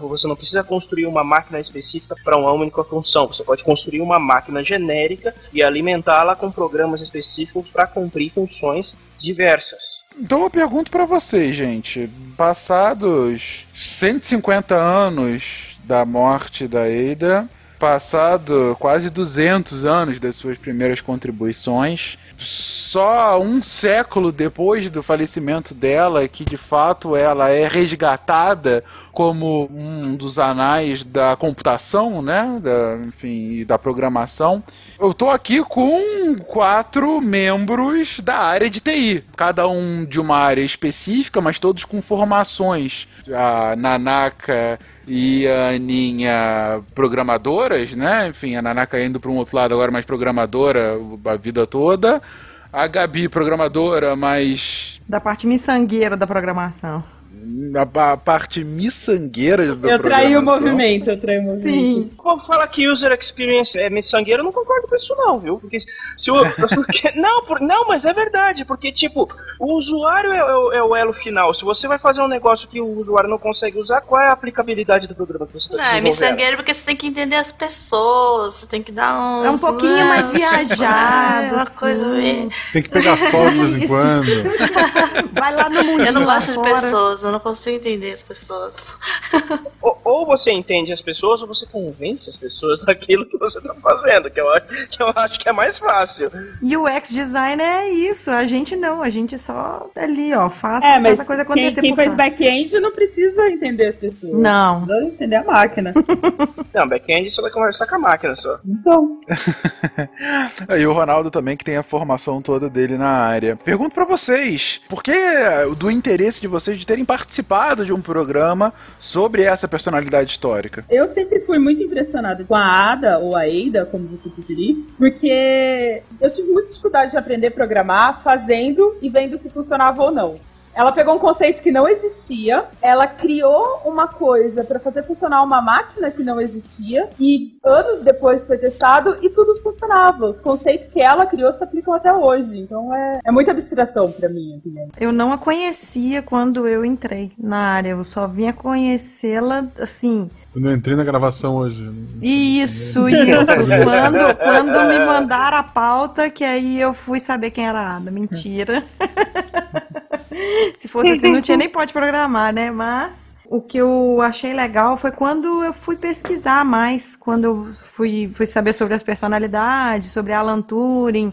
Você não precisa construir uma máquina específica para uma única função, você pode construir uma máquina genérica e alimentá-la com programas específicos para cumprir funções diversas. Então eu pergunto para vocês, gente, passados 150 anos da morte da Ada, passado quase 200 anos das suas primeiras contribuições, só um século depois do falecimento dela que de fato ela é resgatada como um dos anais da computação, né, e da programação. Eu tô aqui com 4 membros da área de TI, cada um de uma área específica, mas todos com formações. A Nanaka e a Aninha, programadoras, né, a Nanaka indo para um outro lado agora, mais programadora a vida toda. A Gabi, programadora, mas... da parte miçangueira da programação. A parte miçangueira do programa. Eu traí o movimento. Sim. Quando fala que user experience é miçangueira, eu não concordo com isso não, viu? Porque mas é verdade, porque o usuário é o elo final. Se você vai fazer um negócio que o usuário não consegue usar, qual é a aplicabilidade do programa que você está desenvolvendo? É miçangueira porque você tem que entender as pessoas, você tem que dar um... é um pouquinho mais viajado, uma coisa meio... tem que pegar sol de vez em quando. Vai lá no mundo. Eu não gosto de pessoas, eu não consigo entender as pessoas. Ou você entende as pessoas, ou você convence as pessoas daquilo que você tá fazendo, que eu acho que é mais fácil. E o UX design é isso, a gente não, a gente só tá ali, ó, faz a coisa acontecer. Quem faz back-end não precisa entender as pessoas. Não. Precisa entender a máquina. Não, back-end só vai conversar com a máquina só. Então. E o Ronaldo também, que tem a formação toda dele na área. Pergunto pra vocês, por que do interesse de vocês de terem participado de um programa sobre essa personalidade histórica? Eu sempre fui muito impressionada com a Ada, ou a Ada, como você preferir, porque eu tive muita dificuldade de aprender a programar fazendo e vendo se funcionava ou não. Ela pegou um conceito que não existia, ela criou uma coisa para fazer funcionar uma máquina que não existia, e anos depois foi testado e tudo funcionava. Os conceitos que ela criou se aplicam até hoje, então é muita abstração para mim. Eu não a conhecia quando eu entrei na área, eu só vinha conhecê-la assim... quando eu entrei na gravação hoje. Isso. Quando me mandaram a pauta, que aí eu fui saber quem era a Ada. Mentira. Se fosse assim, não tinha nem pode programar, né? Mas o que eu achei legal foi quando eu fui pesquisar mais, quando eu fui saber sobre as personalidades, sobre Alan Turing,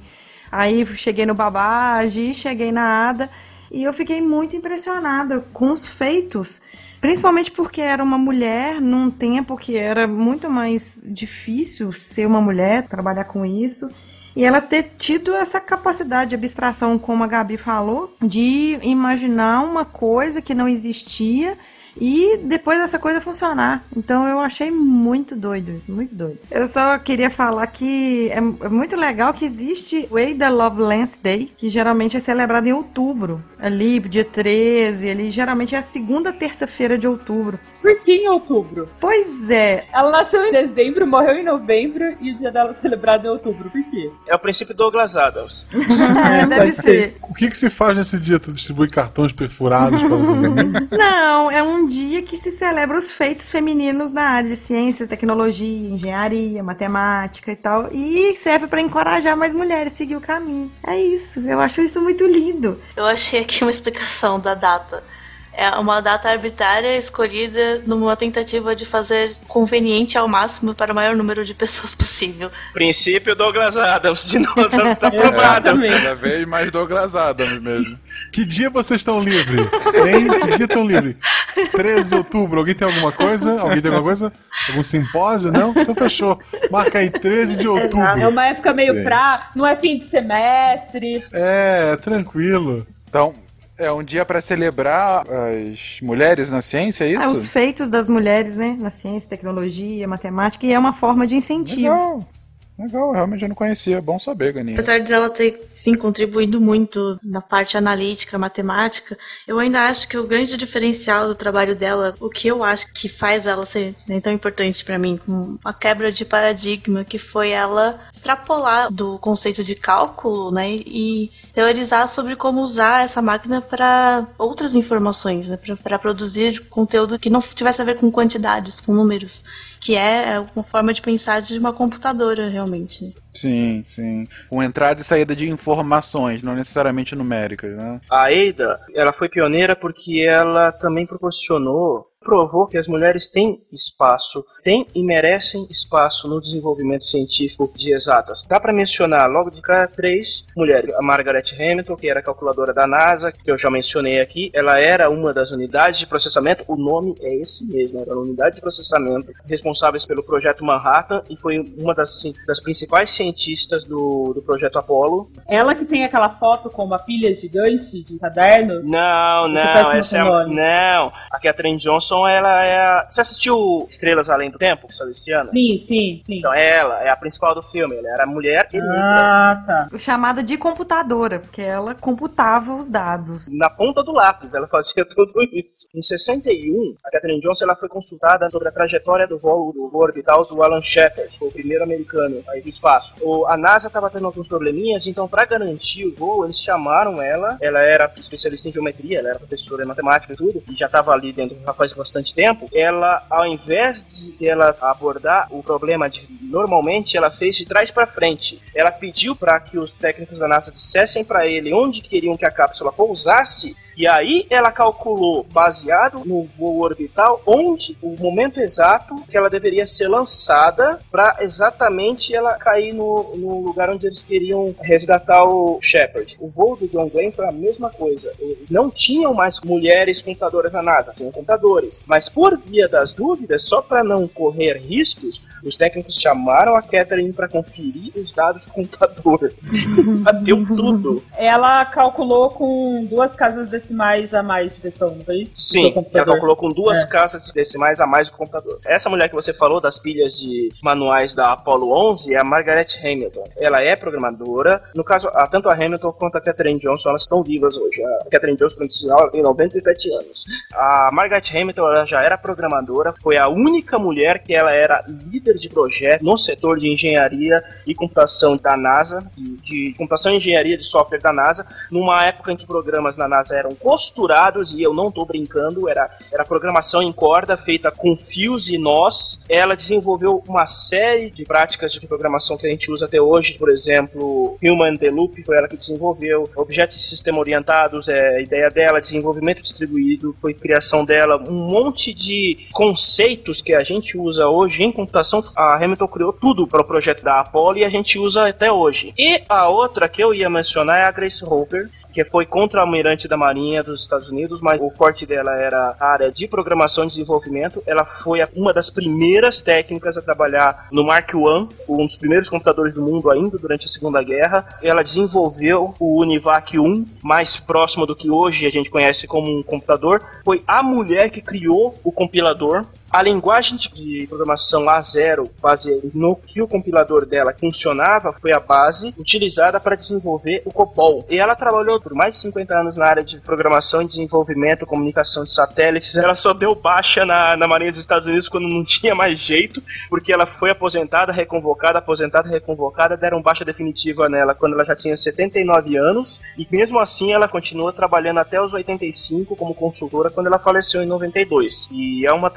aí cheguei no Babbage, cheguei na Ada, e eu fiquei muito impressionada com os feitos. Principalmente porque era uma mulher num tempo que era muito mais difícil ser uma mulher, trabalhar com isso. E ela ter tido essa capacidade de abstração, como a Gabi falou, de imaginar uma coisa que não existia e depois essa coisa funcionar. Então eu achei muito doido, muito doido. Eu só queria falar que é muito legal que existe o Ada Lovelace Day, que geralmente é celebrado em outubro, ali dia 13, ele geralmente é a segunda terça-feira de outubro. Por que em outubro? Pois é. Ela nasceu em dezembro, morreu em novembro e o dia dela é celebrado em outubro. Por quê? É o princípio Douglas Adams. Deve ser. O que se faz nesse dia? Tu distribui cartões perfurados para os amigos? Não, é um dia que se celebra os feitos femininos na área de ciência, tecnologia, engenharia, matemática e tal, e serve para encorajar mais mulheres a seguir o caminho. É isso, eu acho isso muito lindo. Eu achei aqui uma explicação da data. É uma data arbitrária escolhida numa tentativa de fazer conveniente ao máximo para o maior número de pessoas possível. Princípio Douglas Adams, de novo, tá aprovado. Cada vez mais Douglas Adams mesmo. Que dia vocês estão livres? Que dia estão livres? 13 de outubro, alguém tem alguma coisa? Algum simpósio? Não? Então fechou. Marca aí 13 de outubro. É uma época meio não é fim de semestre. É, tranquilo. Então... é um dia para celebrar as mulheres na ciência, é isso? Os feitos das mulheres, né? Na ciência, tecnologia, matemática, e é uma forma de incentivo. Legal. Legal, realmente eu não conhecia, é bom saber, Ganinha. Apesar de ela ter, sim, contribuído muito na parte analítica, matemática, eu ainda acho que o grande diferencial do trabalho dela, o que eu acho que faz ela ser, né, tão importante pra mim, uma quebra de paradigma, que foi ela extrapolar do conceito de cálculo, né, e teorizar sobre como usar essa máquina para outras informações, né, para produzir conteúdo que não tivesse a ver com quantidades, com números, que é uma forma de pensar de uma computadora, realmente. Sim, sim. Com entrada e saída de informações, não necessariamente numéricas, né? A Ada, ela foi pioneira porque ela também provou que as mulheres têm espaço, têm e merecem espaço no desenvolvimento científico de exatas. Dá para mencionar logo de cara 3 mulheres. A Margaret Hamilton, que era calculadora da NASA, que eu já mencionei aqui, ela era uma das unidades de processamento, o nome é esse mesmo, era a unidade de processamento, responsáveis pelo projeto Manhattan, e foi uma das principais cientistas do projeto Apollo. Ela que tem aquela foto com uma pilha gigante de cadernos? Não, essa é a... Não, a Katherine Johnson, ela é a... Você assistiu Estrelas Além do Tempo, Luciana? Sim. Então ela é a principal do filme, ela era mulher e negra. Tá. Chamada de computadora, porque ela computava os dados. Na ponta do lápis ela fazia tudo isso. Em 61, a Katherine Johnson ela foi consultada sobre a trajetória do voo orbital do Alan Shepard, o primeiro americano aí do espaço. A NASA estava tendo alguns probleminhas, então para garantir o voo, eles chamaram ela. Ela era especialista em geometria, ela era professora em matemática e tudo, e já estava ali dentro do rapaz bastante tempo. Ela, ao invés de ela abordar o problema normalmente, ela fez de trás para frente. Ela pediu para que os técnicos da NASA dissessem para ele onde queriam que a cápsula pousasse. E aí ela calculou, baseado no voo orbital, onde o momento exato que ela deveria ser lançada para exatamente ela cair no lugar onde eles queriam resgatar o Shepard. O voo do John Glenn foi a mesma coisa. Não tinham mais mulheres computadoras na NASA, tinham computadores. Mas por via das dúvidas, só para não correr riscos, os técnicos chamaram a Katherine para conferir os dados do computador. Bateu tudo. Ela calculou com 2 casas decimais a mais de pressão, não foi? Sim, ela calculou com 2 casas decimais a mais do computador. Essa mulher que você falou das pilhas de manuais da Apollo 11 é a Margaret Hamilton. Ela é programadora. No caso, tanto a Hamilton quanto a Katherine Johnson, elas estão vivas hoje. A Katherine Johnson tem 97 anos. A Margaret Hamilton, ela já era programadora. Foi a única mulher que ela era líder de projeto no setor de engenharia e computação da NASA, de computação e engenharia de software da NASA, numa época em que programas na NASA eram costurados, e eu não tô brincando, era programação em corda feita com fios e nós. Ela desenvolveu uma série de práticas de programação que a gente usa até hoje, por exemplo, Human in the Loop, foi ela que desenvolveu, objetos de sistema orientados, é a ideia dela, desenvolvimento distribuído, foi criação dela, um monte de conceitos que a gente usa hoje em computação. A Hamilton criou tudo para o projeto da Apollo e a gente usa até hoje. E a outra que eu ia mencionar é a Grace Hopper, que foi contra-almirante da Marinha dos Estados Unidos, mas o forte dela era a área de programação e desenvolvimento. Ela foi uma das primeiras técnicas a trabalhar no Mark 1, um dos primeiros computadores do mundo ainda durante a Segunda Guerra. Ela desenvolveu o UNIVAC 1, mais próximo do que hoje a gente conhece como um computador. Foi a mulher que criou o compilador. A linguagem de programação A0, baseada no que o compilador dela funcionava, foi a base utilizada para desenvolver o COBOL. E ela trabalhou por mais de 50 anos na área de programação e desenvolvimento, comunicação de satélites. Ela só deu baixa na Marinha dos Estados Unidos quando não tinha mais jeito, porque ela foi aposentada, reconvocada, deram baixa definitiva nela quando ela já tinha 79 anos, e mesmo assim ela continuou trabalhando até os 85 como consultora quando ela faleceu em 92. E é uma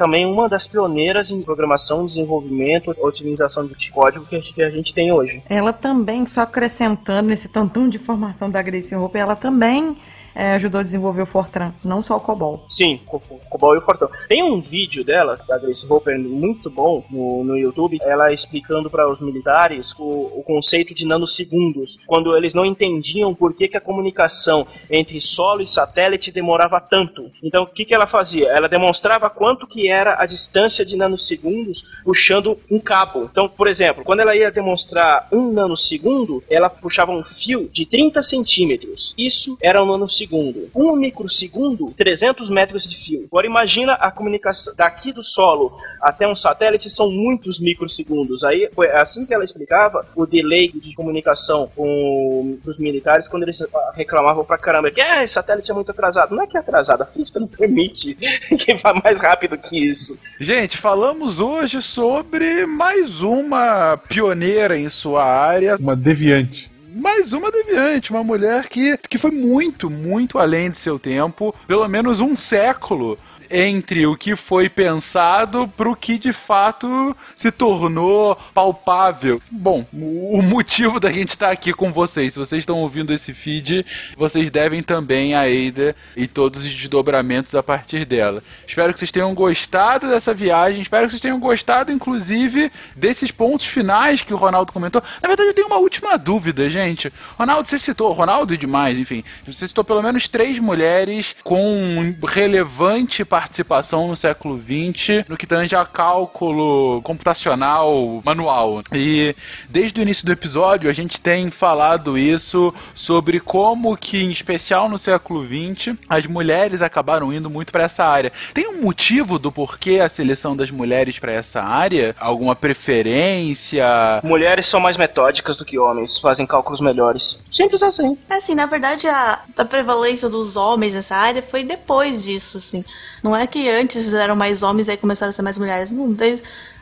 das pioneiras em programação, desenvolvimento, otimização de código que a gente tem hoje. Ela também, só acrescentando nesse tantão de formação da Grace Hopper, ela também ajudou a desenvolver o Fortran, não só o COBOL. Sim, o COBOL e o Fortran. Tem um vídeo dela, da Grace Hopper, muito bom no YouTube, ela explicando para os militares o conceito de nanosegundos, quando eles não entendiam por que a comunicação entre solo e satélite demorava tanto. Então, o que ela fazia? Ela demonstrava quanto que era a distância de nanosegundos puxando um cabo. Então, por exemplo, quando ela ia demonstrar um nanosegundo, ela puxava um fio de 30 centímetros. Isso era um nanosegundo. Um microsegundo, 300 metros de fio. Agora imagina a comunicação daqui do solo até um satélite, são muitos microsegundos. Aí foi assim que ela explicava o delay de comunicação com os militares quando eles reclamavam pra caramba que o satélite é muito atrasado. Não é que é atrasado, a física não permite que vá mais rápido que isso. Gente, falamos hoje sobre mais uma pioneira em sua área. Uma deviante. Mais uma deviante, uma mulher que foi muito, muito além de seu tempo, pelo menos um século entre o que foi pensado para o que de fato se tornou palpável. Bom, o motivo da gente estar aqui com vocês, se vocês estão ouvindo esse feed, vocês devem também a Ada e todos os desdobramentos a partir dela. Espero que vocês tenham gostado dessa viagem, espero que vocês tenham gostado, inclusive, desses pontos finais que o Ronaldo comentou. Na verdade, eu tenho uma última dúvida, gente. Ronaldo, você citou, Ronaldo e demais, enfim, você citou pelo menos 3 mulheres com relevante participação no século XX no que tange a cálculo computacional manual. E desde o início do episódio a gente tem falado isso sobre como que, em especial no século XX, as mulheres acabaram indo muito para essa área. Tem um motivo do porquê a seleção das mulheres para essa área? Alguma preferência? Mulheres são mais metódicas do que homens, fazem cálculos melhores. Simples assim. Assim, na verdade a prevalência dos homens nessa área foi depois disso, assim. Não é que antes eram mais homens e aí começaram a ser mais mulheres. Não,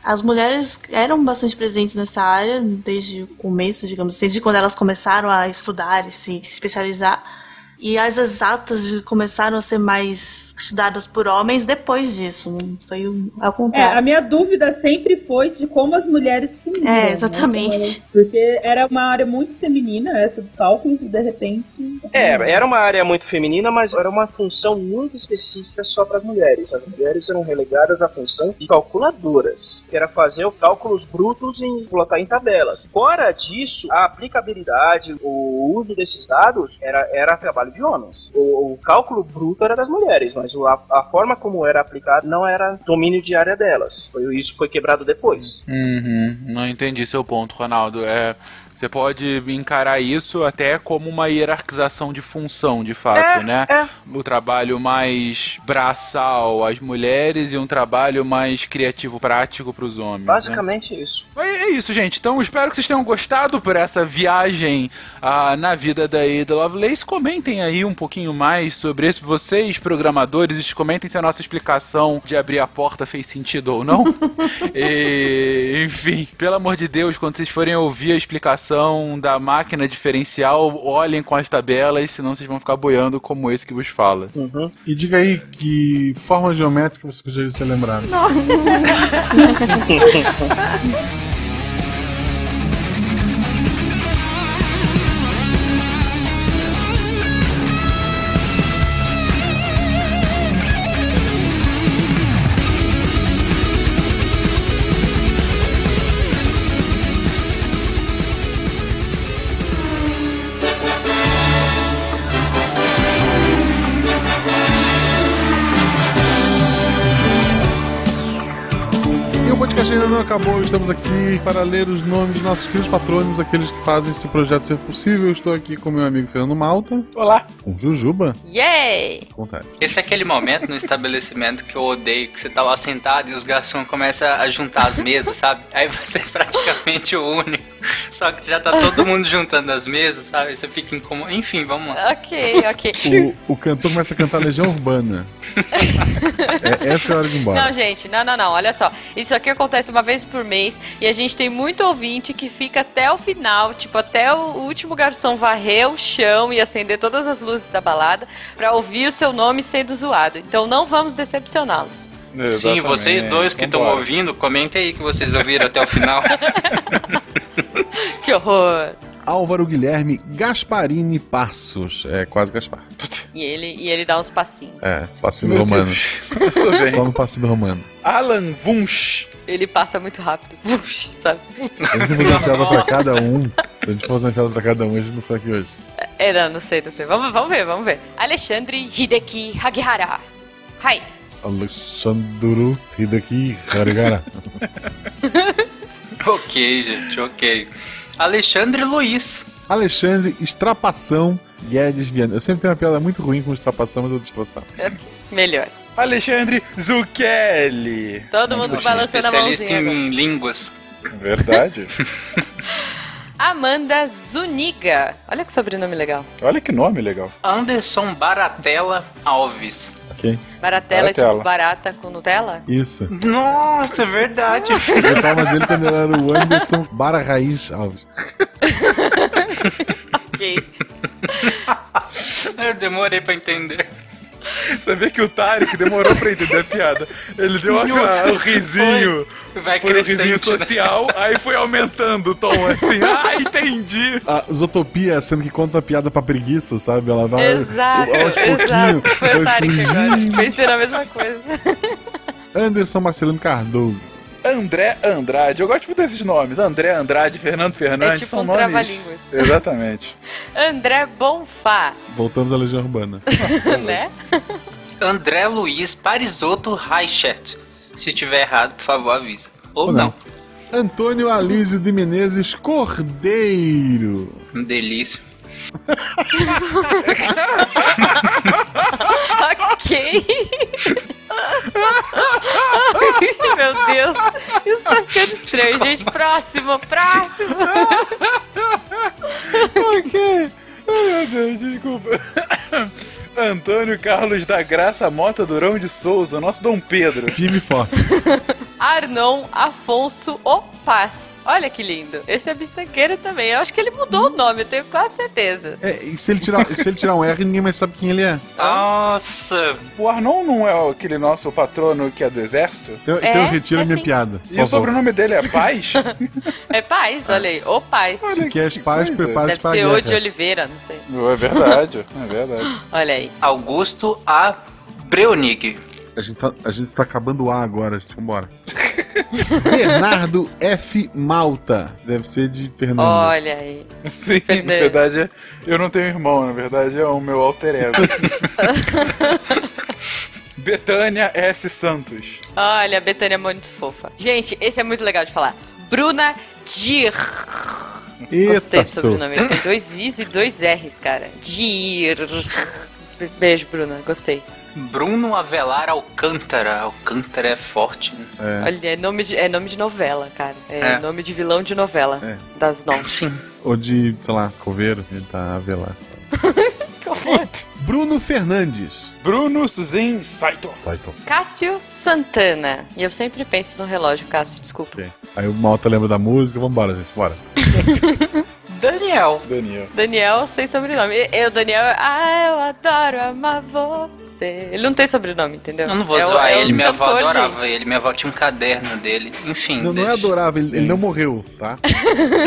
as mulheres eram bastante presentes nessa área desde o começo, digamos assim, de quando elas começaram a estudar e se especializar. E as exatas começaram a ser mais estudadas por homens depois disso. Foi ao contrário. É, a minha dúvida sempre foi de como as mulheres se uniam. É, exatamente. Né? Porque era uma área muito feminina, essa dos cálculos, e de repente... É, era uma área muito feminina, mas era uma função muito específica só para as mulheres. As mulheres eram relegadas à função de calculadoras, que era fazer cálculos brutos e colocar em tabelas. Fora disso, a aplicabilidade, o uso desses dados era trabalho de homens. O cálculo bruto era das mulheres, mas a forma como era aplicado não era domínio de área delas. Isso foi quebrado depois. Uhum. Não entendi seu ponto, Ronaldo. Você pode encarar isso até como uma hierarquização de função, de fato, né? O trabalho mais braçal às mulheres e um trabalho mais criativo, prático para os homens. Basicamente, né? Isso. É isso, gente. Então, espero que vocês tenham gostado por essa viagem na vida da Ada Lovelace. Comentem aí um pouquinho mais sobre isso. Vocês, programadores, comentem se a nossa explicação de abrir a porta fez sentido ou não. E, enfim, pelo amor de Deus, quando vocês forem ouvir a explicação da máquina diferencial, olhem com as tabelas, senão vocês vão ficar boiando como esse que vos fala. Uhum. E diga aí que forma geométrica vocês gostariam de ser lembrados. Ainda não acabou, estamos aqui para ler os nomes dos nossos queridos patrônimos, aqueles que fazem esse projeto ser possível. Eu estou aqui com meu amigo Fernando Malta. Olá. Com Jujuba. Yay! Conta. Esse é aquele momento no estabelecimento que eu odeio, que você tá lá sentado e os garçons começam a juntar as mesas, sabe? Aí você é praticamente o único, só que já tá todo mundo juntando as mesas, sabe? Você fica incômodo. Enfim, vamos lá. Ok. O cantor começa a cantar Legião Urbana. Essa é a hora de ir embora. Não, gente, não. Olha só. Isso aqui acontece uma vez por mês e a gente tem muito ouvinte que fica até o final, tipo, até o último garçom varrer o chão e acender todas as luzes da balada pra ouvir o seu nome sendo zoado. Então não vamos decepcioná-los. Exatamente. Sim, vocês dois que estão ouvindo, comentem aí que vocês ouviram até o final. Que horror. Álvaro Guilherme Gasparini Passos. É, quase Gaspar. E ele dá uns passinhos. É, passinho romano. Só no passinho romano. Alan Wunsch. Ele passa muito rápido. Wunsch, sabe? A gente vai fazer uma piada pra cada um. Se a gente for fazer uma piada pra cada um, a gente não sabe aqui hoje. É, não sei. Vamos ver. Alexandre Hideki Hagihara. Hi. Alexandru Hideki Harigara. Ok, gente, ok. Alexandre Luiz. Alexandre Estrapação Guedes Viana. Eu sempre tenho uma piada muito ruim com Estrapação, mas eu vou disfarçar. É melhor. Alexandre Zucchelli. Todo mundo balançando a mãozinha. Especialista em línguas. Verdade. Amanda Zuniga. Olha que sobrenome legal. Olha que nome legal. Anderson Baratella Alves. Okay. Baratella é tipo barata com Nutella? Isso. Nossa, é verdade. Eu falava dele quando ele era o Anderson Bara Raiz Alves. Ok. Eu demorei pra entender. Sabia que o Tarik demorou pra entender a piada. Ele deu um risinho. Vai crescendo. Um risinho social, né? Aí foi aumentando o tom assim. Ah, entendi! A Zootopia sendo que conta a piada pra preguiça, sabe? Ela vai. Exato, exato. Foi o Tarik agora. Pensei na mesma coisa. Anderson Marcelino Cardoso. André Andrade, eu gosto muito desses nomes. André Andrade, Fernando Fernandes, é tipo são nomes. Trava-línguas. Exatamente. André Bonfá. Voltamos à Legião Urbana. Né? André Luiz Parisotto Reichert. Se tiver errado, por favor, avisa. Ou não. Antônio Alísio de Menezes Cordeiro. Delícia. Ok. Meu Deus, isso tá ficando estranho, gente. Próximo, próximo. Ok. Ai, meu Deus, desculpa. Antônio Carlos da Graça Mota Durão de Souza, nosso Dom Pedro. Time forte. Arnon Afonso Opaz. Olha que lindo. Esse é bisanqueiro também. Eu acho que ele mudou o nome, eu tenho quase certeza. É, e se ele tirar um R, ninguém mais sabe quem ele é. Nossa! O Arnon não é aquele nosso patrono que é do exército? Então eu retiro a minha piada. E o sobrenome dele é Paz? É Paz, olha aí. Opaz. Se quer as Paz, prepare-se para a guerra. Deve ser O de Oliveira, não sei. É verdade. Olha aí. Augusto A. Breunick. A gente tá acabando o A agora, gente, vambora. Bernardo F. Malta. Deve ser de Fernando. Olha aí. Sim, Fernando. Na verdade, eu não tenho irmão, na verdade é o meu alter ego. Betânia S. Santos. Olha, a Betânia é muito fofa. Gente, esse é muito legal de falar. Bruna Dir. Gostei do sobrenome. Tem 2 I's e 2 R's, cara. Dir. Beijo, Bruna. Gostei. Bruno Avelar Alcântara. Alcântara é forte, né? É. Olha, é nome de novela, cara. É nome de vilão de novela. É. Das novas. Sim. Ou de, sei lá, coveiro. Ele tá Avelar. Bruno Fernandes. Bruno Suzin Saito. Cássio Santana. E eu sempre penso no relógio, Cássio, desculpa. Okay. Aí o Malta lembra da música. Vambora, gente, bora. Daniel sem sobrenome. Eu adoro amar você. Ele não tem sobrenome, entendeu? Eu não vou zoar ele, minha avó adorava ele. Minha avó tinha um caderno dele. Enfim. Não, é adorava, ele não morreu, tá?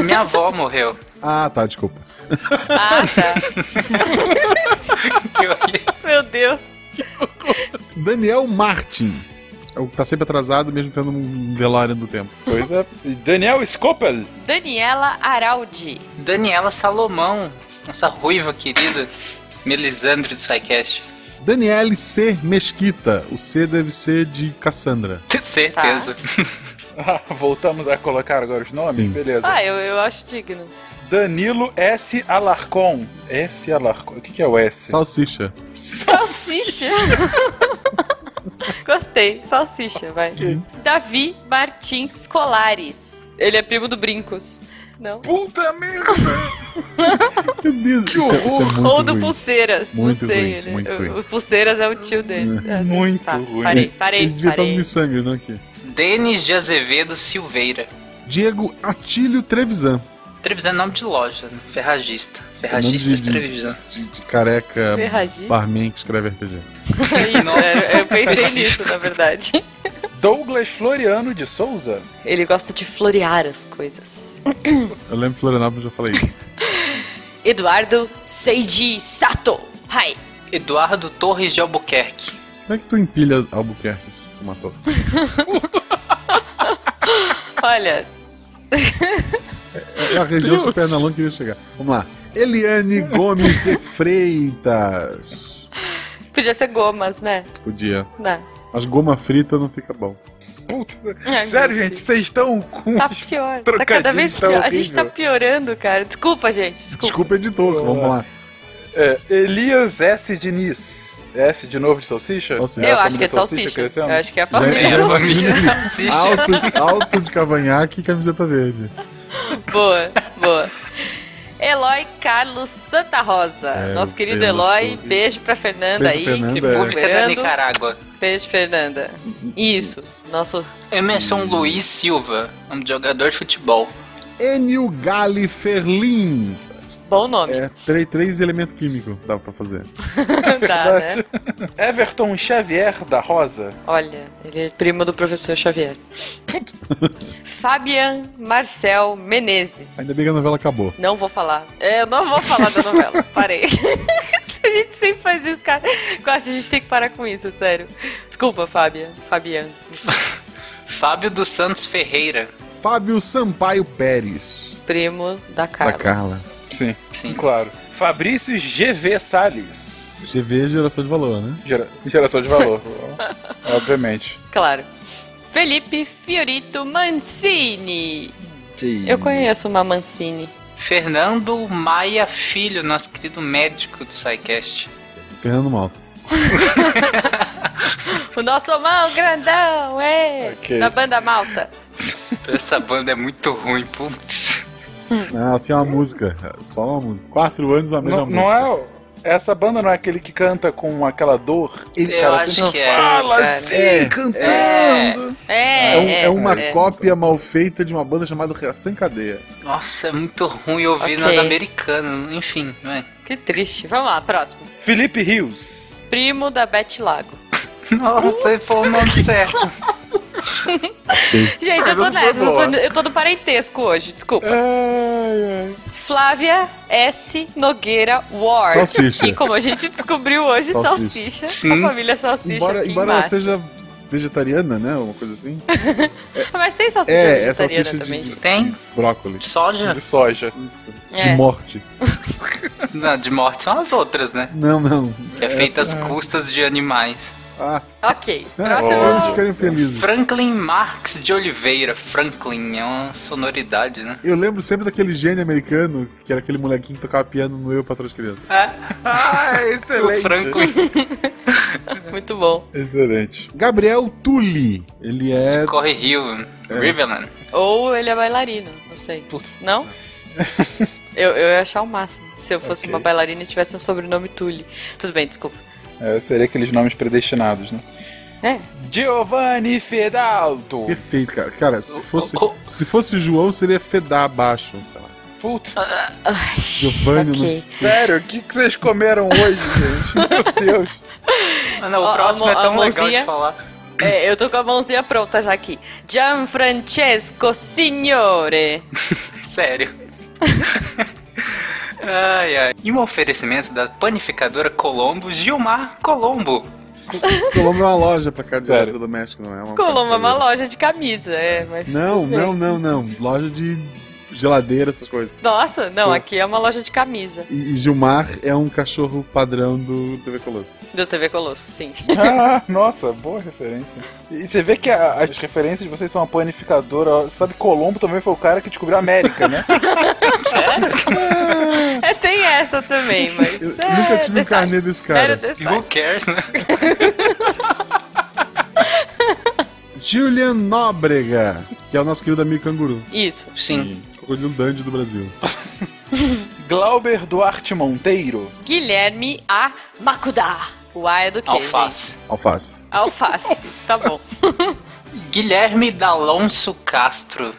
Minha avó morreu. Ah, tá, desculpa. Ah, tá. Meu Deus. Daniel Martin. Tá sempre atrasado, mesmo tendo um DeLorean do tempo. Coisa. Daniel Scopel. Daniela Araldi. Daniela Salomão. Nossa ruiva querida. Melisandre do SciCast. Daniele C. Mesquita. O C deve ser de Cassandra. Certeza. Tá. Voltamos a colocar agora os nomes? Sim. Beleza. Ah, eu acho digno. Danilo S. Alarcon. S. Alarcon. O que é o S? Salsicha. Gostei, salsicha, vai. Okay. Davi Martins Colares. Ele é primo do Brincos. Não. Puta merda! Meu Deus, que horror! É ou do Pulseiras. Muito não sei, ruim, ele. Muito o Pulseiras é o tio dele. Muito ruim. Parei. Ele devia estar no sangue, não aqui. Denis de Azevedo Silveira. Diego Atílio Trevisan. Trevisan é nome de loja, né? Ferragista Trevisan. De careca, ferragista? Barman que escreve RPG. Isso, nossa, eu pensei nisso, na verdade. Douglas Floriano de Souza. Ele gosta de florear as coisas. Eu lembro de Florianópolis, já falei isso. Eduardo Seiji Sato. Hi. Eduardo Torres de Albuquerque. Como é que tu empilha Albuquerque, tu matou? Olha... É a região que o Pernalão queria chegar. Vamos lá. Eliane Gomes de Freitas. Podia ser Gomas, né? Podia. Não. Mas goma frita não fica bom. Puta, sério, gente, vocês estão com... Tá pior, tá cada vez pior. Horrível. A gente tá piorando, cara. Desculpa, gente. Desculpa editor, vamos lá. É, Elias S. Diniz. S de novo de salsicha? Salsicha. Eu acho que é salsicha. Eu acho que é a família salsicha. Alto de cavanhaque e camiseta verde. Boa, boa. Eloy Carlos Santa Rosa. É, nosso querido Eloy. Beijo pra Fernanda aí. Fernanda, República da Nicarágua. Beijo, Fernanda. Isso. Nosso... Emerson Luiz Silva. Um jogador de futebol. Enil Gali Ferlin. Bom nome. É, 3 elemento químico, dá pra fazer. Dá, né? Everton Xavier da Rosa. Olha, ele é primo do professor Xavier. Fabian Marcel Menezes. Ainda bem que a novela acabou. Não vou falar. É, eu não vou falar da novela, parei. A gente sempre faz isso, cara. Eu acho que a gente tem que parar com isso, sério. Desculpa, Fabian. Fábio dos Santos Ferreira. Fábio Sampaio Pérez. Primo da Carla. Sim, sim, claro. Fabrício GV Salles. GV é geração de valor, né? Geração de valor, obviamente. Claro. Felipe Fiorito Mancini. Sim. Eu conheço uma Mancini. Fernando Maia Filho, nosso querido médico do SciCast. Fernando Malta. O nosso mal grandão, okay. Da banda Malta. Essa banda é muito ruim, putz. Ah, tinha uma música, só uma música. 4 anos a mesma música. Não é... Essa banda não é aquele que canta com aquela dor? Ele, eu cara, acho que é. Fala assim, cantando! É uma cópia mal feita de uma banda chamada Reação em Cadeia. Nossa, é muito ruim ouvir nas americanas, enfim. Né? Que triste. Vamos lá, próximo. Felipe Rios. Primo da Beth Lago. Nossa, ele falou o nome certo. Gente, eu tô nessa, eu tô no parentesco hoje, desculpa. Flávia S. Nogueira Ward. Salsicha. E como a gente descobriu hoje, salsicha. Sim. A família salsicha. Embora ela seja vegetariana, né? Uma coisa assim. Mas tem salsicha vegetariana salsicha também. Tem? Brócolis. Soja? De soja. Isso. De morte. Não, de morte são as outras, né? Não. Que é feita às custas de animais. Ah, ok, próximo. Franklin Marx de Oliveira. Franklin é uma sonoridade, né? Eu lembro sempre daquele gênio americano que era aquele molequinho que tocava piano no Eu, Patrão de Criança. Excelente. O Franklin. Muito bom. Excelente. Gabriel Tully. Ele é... De Corre Rio, Riverland. Ou ele é bailarino, não sei. Puta. Não? eu ia achar o máximo se eu fosse uma bailarina e tivesse um sobrenome Tully. Tudo bem, desculpa. Seria aqueles nomes predestinados, né? Giovanni Fedaldo. Perfeito, cara. Cara, se fosse João, seria Fedá abaixo, sei lá. Puta. Giovanni. Sério, o que vocês comeram hoje, gente? Meu Deus. O próximo é tão legal de falar. É, eu tô com a mãozinha pronta já aqui. Gianfrancesco Signore. Sério. E um oferecimento da panificadora Colombo, Gilmar Colombo. Colombo é uma loja pra cá de eletrodoméstico, não é? Colombo é uma loja de camisa, mas não. Loja de geladeira, essas coisas. Nossa, não, aqui é uma loja de camisa. E Gilmar é um cachorro padrão do TV Colosso. Do TV Colosso, sim. Nossa, boa referência. E você vê que as referências de vocês são uma panificadora. Você sabe, Colombo também foi o cara que descobriu a América, né? Tem essa também, mas... Eu nunca tive um carnê desse cara. Who cares, né? Julian Nóbrega, que é o nosso querido amigo canguru. Isso, sim. Cocodilo Dandy do Brasil. Glauber Duarte Monteiro. Guilherme A. Macudá. O A é do quê? Alface. Tá bom. Guilherme D'Alonso Castro.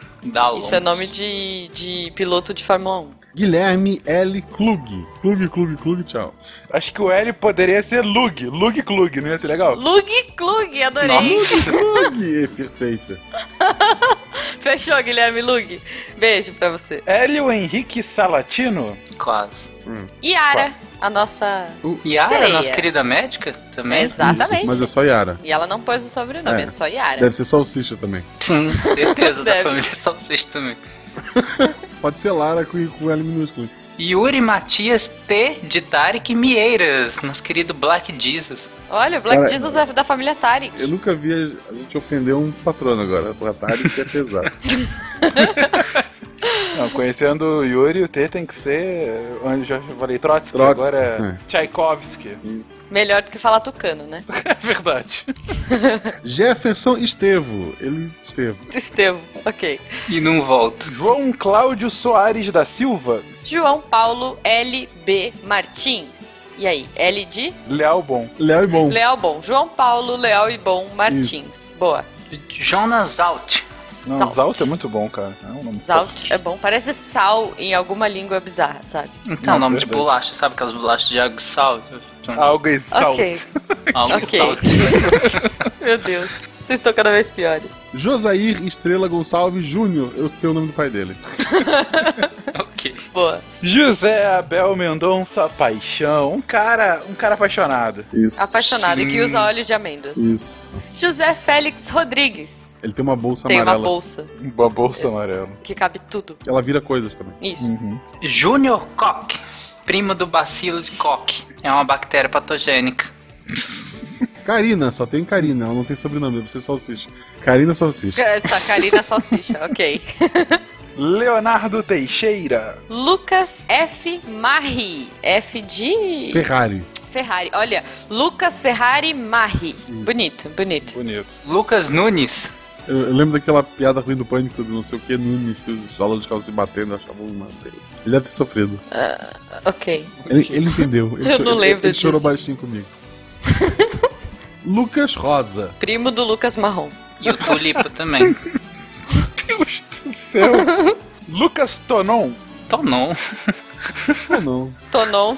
Isso é nome de piloto de Fórmula 1. Guilherme L. Klug. Klug, tchau. Acho que o L poderia ser Lug. Lug Klug, não ia ser legal? Lug Klug, adorei. Nossa, Lug, perfeito. Fechou, Guilherme Lug. Beijo pra você. Hélio Henrique Salatino. Quase. Yara, quase. A nossa Yara, nossa querida médica também. Exatamente. Isso, mas é só Yara. E ela não pôs o sobrenome, é só Yara. Deve ser salsicha também. Sim, certeza, da família salsicha também. Pode ser Lara com L minúsculo. Yuri Matias T. de Tarek Mieiras, nosso querido Black Jesus. Olha, o Black cara, Jesus é da família Tarek. Eu nunca vi a gente ofender um patrono agora. O Tarek é pesado. Não, conhecendo o Yuri, o T tem que ser, eu já falei, Trotsky, agora é Tchaikovsky. Isso. Melhor do que falar tucano, né? É verdade. Jefferson Estevo. Estevo, ok. E não volto. João Cláudio Soares da Silva. João Paulo L.B. Martins. E aí, L de? Leal Bom. Leal e Bom. Leal Bom. João Paulo Leal e Bom Martins. Isso. Boa. Jonas Alt. Não, Zalt é muito bom, cara. É um nome Zalt é bom. Parece sal em alguma língua bizarra, sabe? Então, nome de bolacha. Sabe aquelas bolachas de algo e sal? Algo e salt. Ok. Algo e salt. Meu Deus. Vocês estão cada vez piores. Josair Estrela Gonçalves Júnior. Eu sei o nome do pai dele. Ok. Boa. José Abel Mendonça Paixão. Um cara apaixonado. Isso. Apaixonado e que usa óleo de amêndoas. Isso. José Félix Rodrigues. Ele tem uma bolsa amarela. Tem uma bolsa. Uma bolsa amarela. Que cabe tudo. Ela vira coisas também. Isso. Uhum. Junior Koch, primo do bacilo de Koch. É uma bactéria patogênica. Karina, só tem Karina. Ela não tem sobrenome, deve ser Salsicha. Karina Salsicha. Só Karina Salsicha, ok. Leonardo Teixeira. Lucas F. Marri. F de... Ferrari. Olha, Lucas Ferrari Marri. Bonito. Lucas Nunes. Eu lembro daquela piada ruim do Pânico do não sei o que, Nunes, que os alunos de calça se batendo, achavam uma dele. Ele deve ter sofrido. Ok. Ele entendeu. Eu não lembro disso. Ele chorou baixinho comigo. Lucas Rosa. Primo do Lucas Marrom. E o Tulipa também. Deus do céu. Lucas Tonon.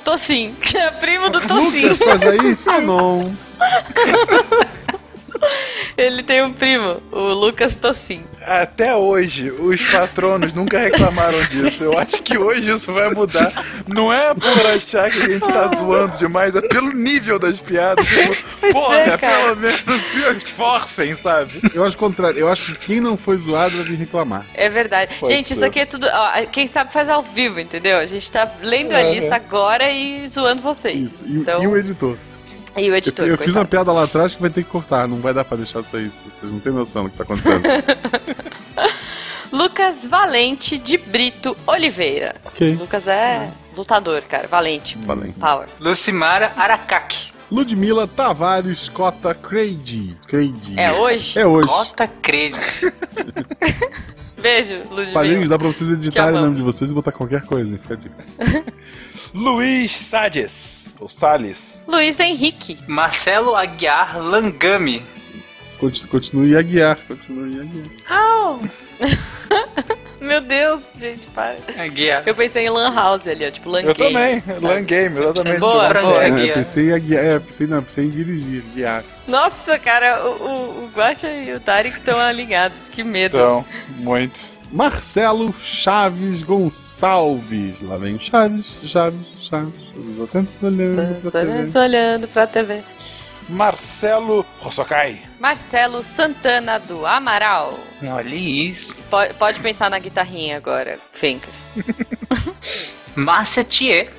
Tossim. É primo do Tossim. Lucas, faz aí, Tonon. Ele tem um primo, o Lucas Tossim. Até hoje, os patronos nunca reclamaram disso. Eu acho que hoje isso vai mudar. Não é por achar que a gente tá zoando demais, é pelo nível das piadas. Tipo, porra, pelo menos se esforcem, sabe? Eu acho o contrário. Eu acho que quem não foi zoado vai vir reclamar. É verdade. Pode gente, ser. Isso aqui é tudo... Ó, quem sabe faz ao vivo, entendeu? A gente tá lendo a lista agora e zoando vocês. Isso. E o editor. E o editor, eu fiz uma piada lá atrás que vai ter que cortar. Não vai dar pra deixar isso aí. Vocês não têm noção do que tá acontecendo. Lucas Valente de Brito Oliveira. Okay. Lucas é lutador, cara. Valente. Power. Lucimara Aracaki. Ludmila Tavares Cota Credi. É hoje. Cota Credi. Beijo, Ludmila. Padrinhos, dá pra vocês editarem o nome de vocês e botar qualquer coisa. Fica a dica. Luiz Sades, ou Salles. Luiz Henrique. Marcelo Aguiar Langami. Continue a guiar. Au! Meu Deus, gente, para. Aguiar. Eu pensei em Lan House ali, ó, tipo Lan Game. Eu também. Boa. Pensei em dirigir, guiar. Nossa, cara, o Guaxa e o Tarik estão alinhados, que medo. Então, muito. Marcelo Chaves Gonçalves. Lá vem o Chaves. Os tantos olhando pra TV. Marcelo Rosocai. Marcelo Santana do Amaral. Olha isso. Pode pensar na guitarrinha agora, Fencas. Márcia Thier.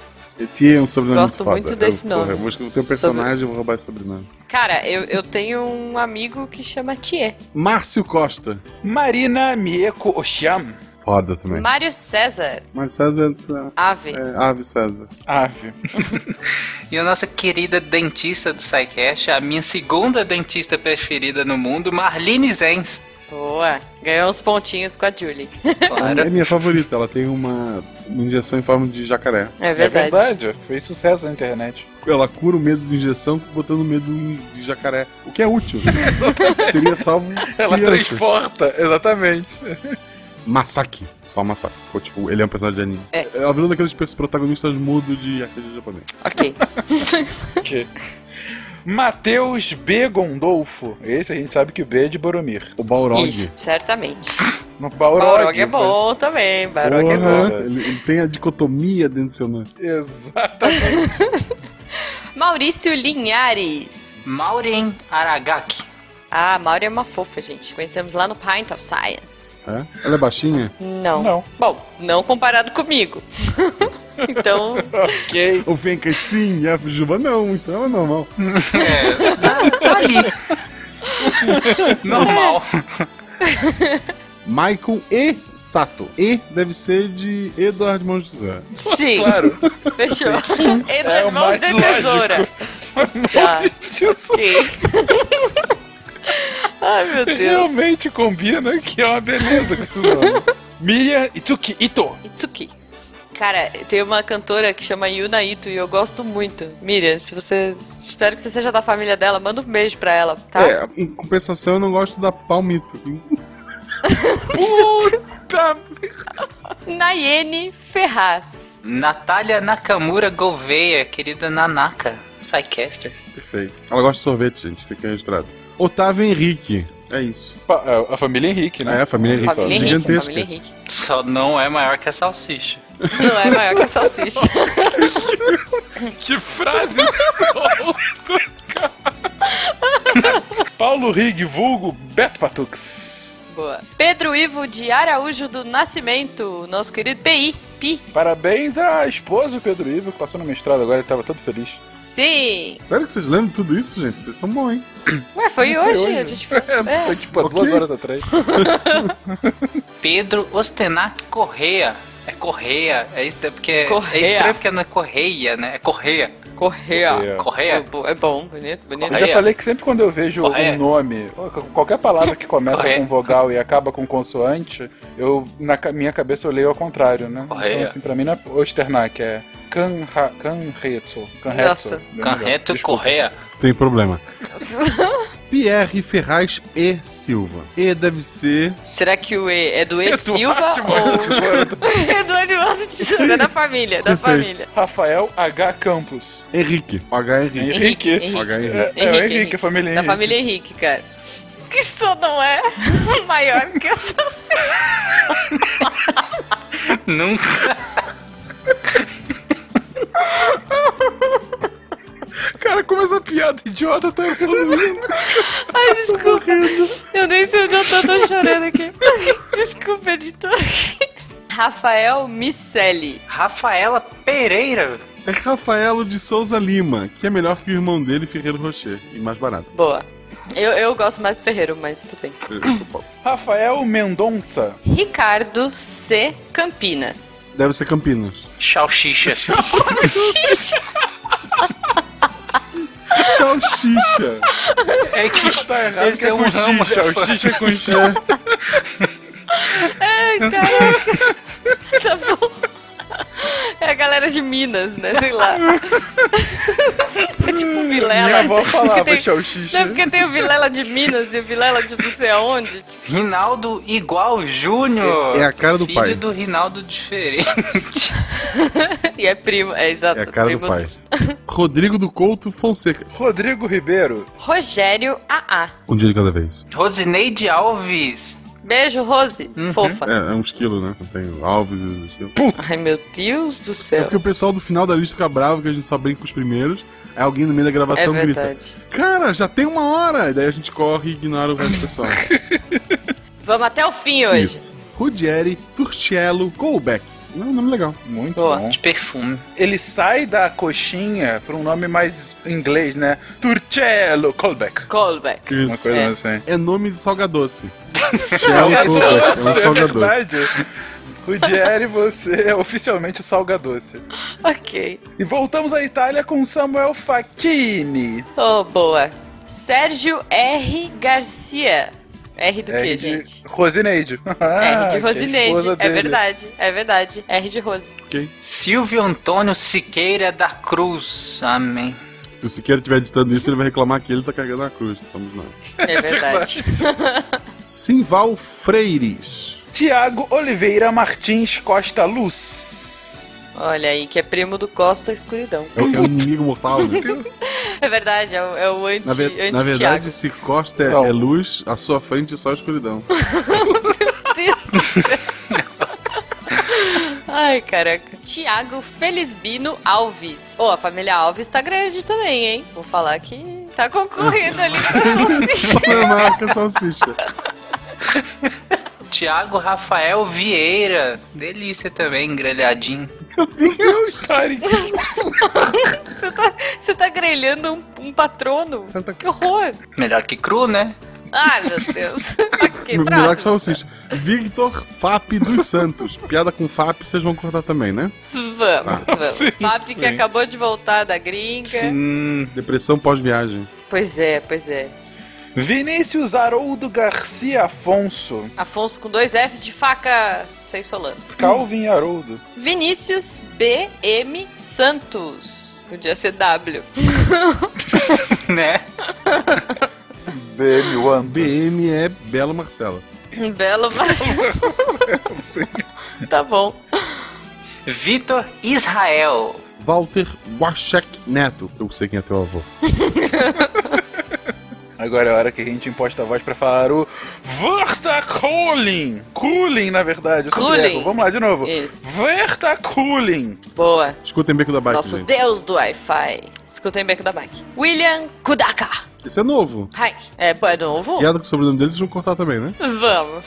Thier é um sobrenome. Gosto muito desse nome. Eu acho que o teu personagem eu vou roubar esse sobrenome. Cara, eu tenho um amigo que chama Thier. Márcio Costa. Marina Mieko Osham. Foda também. Mário César. Ave. Ave César. Ave. E a nossa querida dentista do SciCast, a minha segunda dentista preferida no mundo, Marlene Zenz. Boa. Ganhou uns pontinhos com a Julie. Claro. É minha favorita. Ela tem uma injeção em forma de jacaré. É verdade. Fez sucesso na internet. Ela cura o medo de injeção botando medo de jacaré, o que é útil. Teria salvo ela crianças. Transporta, exatamente. Masaki, só Masaki. Tipo, ele é um personagem de anime. Ela virou daqueles protagonistas mudos de RPG japonês. Ok. Matheus B. Gondolfo. Esse a gente sabe que o B é de Boromir. O Balrog. Isso, certamente. Balrog é bom também. Balrog é bom. Ele tem a dicotomia dentro do seu nome. Exatamente. Maurício Linhares. Maureen Aragaki. Ah, Maureen é uma fofa, gente. Conhecemos lá no Pint of Science. É? Ela é baixinha? Não. Bom, não comparado comigo. Então... Ok. O Fenka sim e a Jujuba não, então é normal. É, tá ali. Normal. Michael E. Sato. E deve ser de Eduardo Mãos de Tesoura. Sim. Claro. Fechou. Eduardo Mãos de Tesoura. Tá. Sim. Ai, meu Deus. Realmente combina, que é uma beleza com esse nome. Miria Itsuki Ito. Itsuki. Cara, tem uma cantora que chama Yuna Ito e eu gosto muito. Miriam, se você... Espero que você seja da família dela. Manda um beijo pra ela, tá? É, em compensação, eu não gosto da Palmito. Puta! Nayene Ferraz. Natalia Nakamura Gouveia, querida Nanaka, SciCaster. Perfeito. Ela gosta de sorvete, gente. Fica registrado. Otávio Henrique. É isso. A família Henrique, né? É, a família Henrique. Família Henrique, família Henrique. Só não é maior que a salsicha. Não é maior que a salsicha. Que frase solta, cara. Paulo Rigg, vulgo Beto Patux. Boa. Pedro Ivo de Araújo do Nascimento, nosso querido PI. Pi. Parabéns à esposa do Pedro Ivo, que passou no mestrado agora, ele tava todo feliz. Sim. Sério que vocês lembram de tudo isso, gente? Vocês são bons, hein? Ué, foi hoje. A gente foi... É. Foi tipo okay. 2 horas atrás. Pedro Ostenac Correia. É Correia. É estranho porque não é Correia, né? É Correia. Correia. É bom, bonito. Eu já falei que sempre quando eu vejo um nome, qualquer palavra que começa com vogal e acaba com consoante, eu, na minha cabeça, eu leio ao contrário, né? Correia. Então, assim, pra mim não é Osternak, é Canretsu. Nossa. Canretsu Correia. Tem problema. Pierre Ferraz E. Silva. E deve ser... Será que o E é do E Eduardo Silva ou... Eduardo Márcio de Souza, é da família, da família. Rafael H. Campos. Henrique. H. Henrique. Henrique, a família Henrique. Da família Henrique, cara. Que só não é maior que essa salsicha. Nunca. Cara, como essa piada idiota tá evoluindo. Ai, desculpa. Eu nem sei onde eu tô chorando aqui. Desculpa, editor. Rafael Micelli. Rafaela Pereira. É Rafaelo de Souza Lima, que é melhor que o irmão dele, Ferreiro Rocher, e mais barato. Boa. Eu gosto mais do Ferreiro, mas tudo bem. Rafael Mendonça. Ricardo C. Campinas. Deve ser Campinas. Salsicha. Salsicha. Salsicha. É que tá errado. Esse é um ramo. Salsicha com chá. É, caraca. Tá bom. É a galera de Minas, né? Sei lá. É tipo Vilela. Minha avó falava salsicha. É porque tem o Vilela de Minas e o Vilela de não sei aonde. Rinaldo Igual Júnior. É a cara do filho pai. Filho do Rinaldo diferente. E é primo, é exato. É a cara do pai. Rodrigo do Couto Fonseca. Rodrigo Ribeiro. Rogério A.A. Um dia de cada vez. Rosineide Alves. Beijo, Rose. Fofa. É uns quilos, né? Tem Alves e uns quilos. Ai, meu Deus do céu. É porque o pessoal do final da lista fica bravo que a gente só brinca com os primeiros. Aí alguém no meio da gravação grita: cara, já tem 1 hora! E daí a gente corre e ignora o resto do pessoal. Vamos até o fim hoje. Isso. Rudieri Turcello Colbeck. É um nome legal. Muito bom. De perfume. Ele sai da coxinha pra um nome mais inglês, né? Turcello Colbeck. Colbeck. Isso. Uma coisa assim. É nome de salgadoce. É verdade. Rudieri, você é oficialmente o salgadoce. Ok. E voltamos à Itália com Samuel Facchini. Oh, boa. Sérgio R. Garcia. R do quê, gente? Rosineide. R de Rosineide. É verdade, é verdade. R de Rose. Okay. Silvio Antônio Siqueira da Cruz. Amém. Se o Siqueira estiver editando isso, ele vai reclamar que ele tá carregando a cruz. Não somos nós. É verdade. Simval Freires. Tiago Oliveira Martins Costa Luz. Olha aí, que é primo do Costa Escuridão. É o inimigo mortal, né? É verdade, é o anti-Tiago. Na verdade, se Costa é luz, à sua frente é só escuridão. Meu Deus. Ai, caraca. Tiago Felisbino Alves. Ô, a família Alves tá grande também, hein? Vou falar que tá concorrendo ali com a salsicha. Tiago Rafael Vieira. Delícia também, grelhadinho. Meu Deus, Tarik! Você tá grelhando um patrono? Santa... Que horror! Melhor que cru, né? Ai, meu Deus. Okay, melhor que salsicha. Victor Fap dos Santos. Piada com Fap, vocês vão cortar também, né? Vamos. Sim, Fap sim. Que acabou de voltar da gringa. Sim. Depressão pós-viagem. Pois é. Vinícius Haroldo Garcia Afonso. Afonso com 2 Fs de faca sem solano. Calvin Haroldo. Vinícius B.M. Santos. Podia ser W. Né? BM One. BM é Belo Marcelo. Belo Marcelo. Tá bom. Vitor Israel. Walter Wachek Neto. Eu sei quem é teu avô. Agora é a hora que a gente imposta a voz pra falar o Vertaculin. Culin, na verdade. Culin. Vamos lá, de novo. Isso. Vertaculin. Boa. Escutem Beco da Bike, nosso gente. Deus do Wi-Fi. Escutem Beco da Bike. William Kudaka. Esse é novo. Ai. É novo? Piada com o sobrenome deles, vocês vão cortar também, né? Vamos.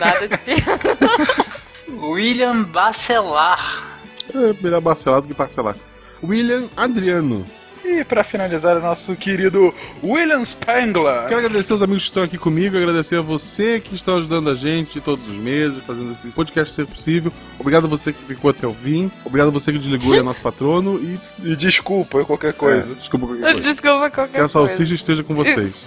Nada de piada. William Bacelar. É melhor bacelar do que parcelar. William Adriano. E pra finalizar, o nosso querido William Spangler. Quero agradecer aos amigos que estão aqui comigo, agradecer a você que está ajudando a gente todos os meses, fazendo esse podcast ser possível. Obrigado a você que ficou até o fim. Obrigado a você que desligou e é nosso patrono. E desculpa qualquer coisa. Desculpa qualquer coisa. Que a salsicha esteja com vocês.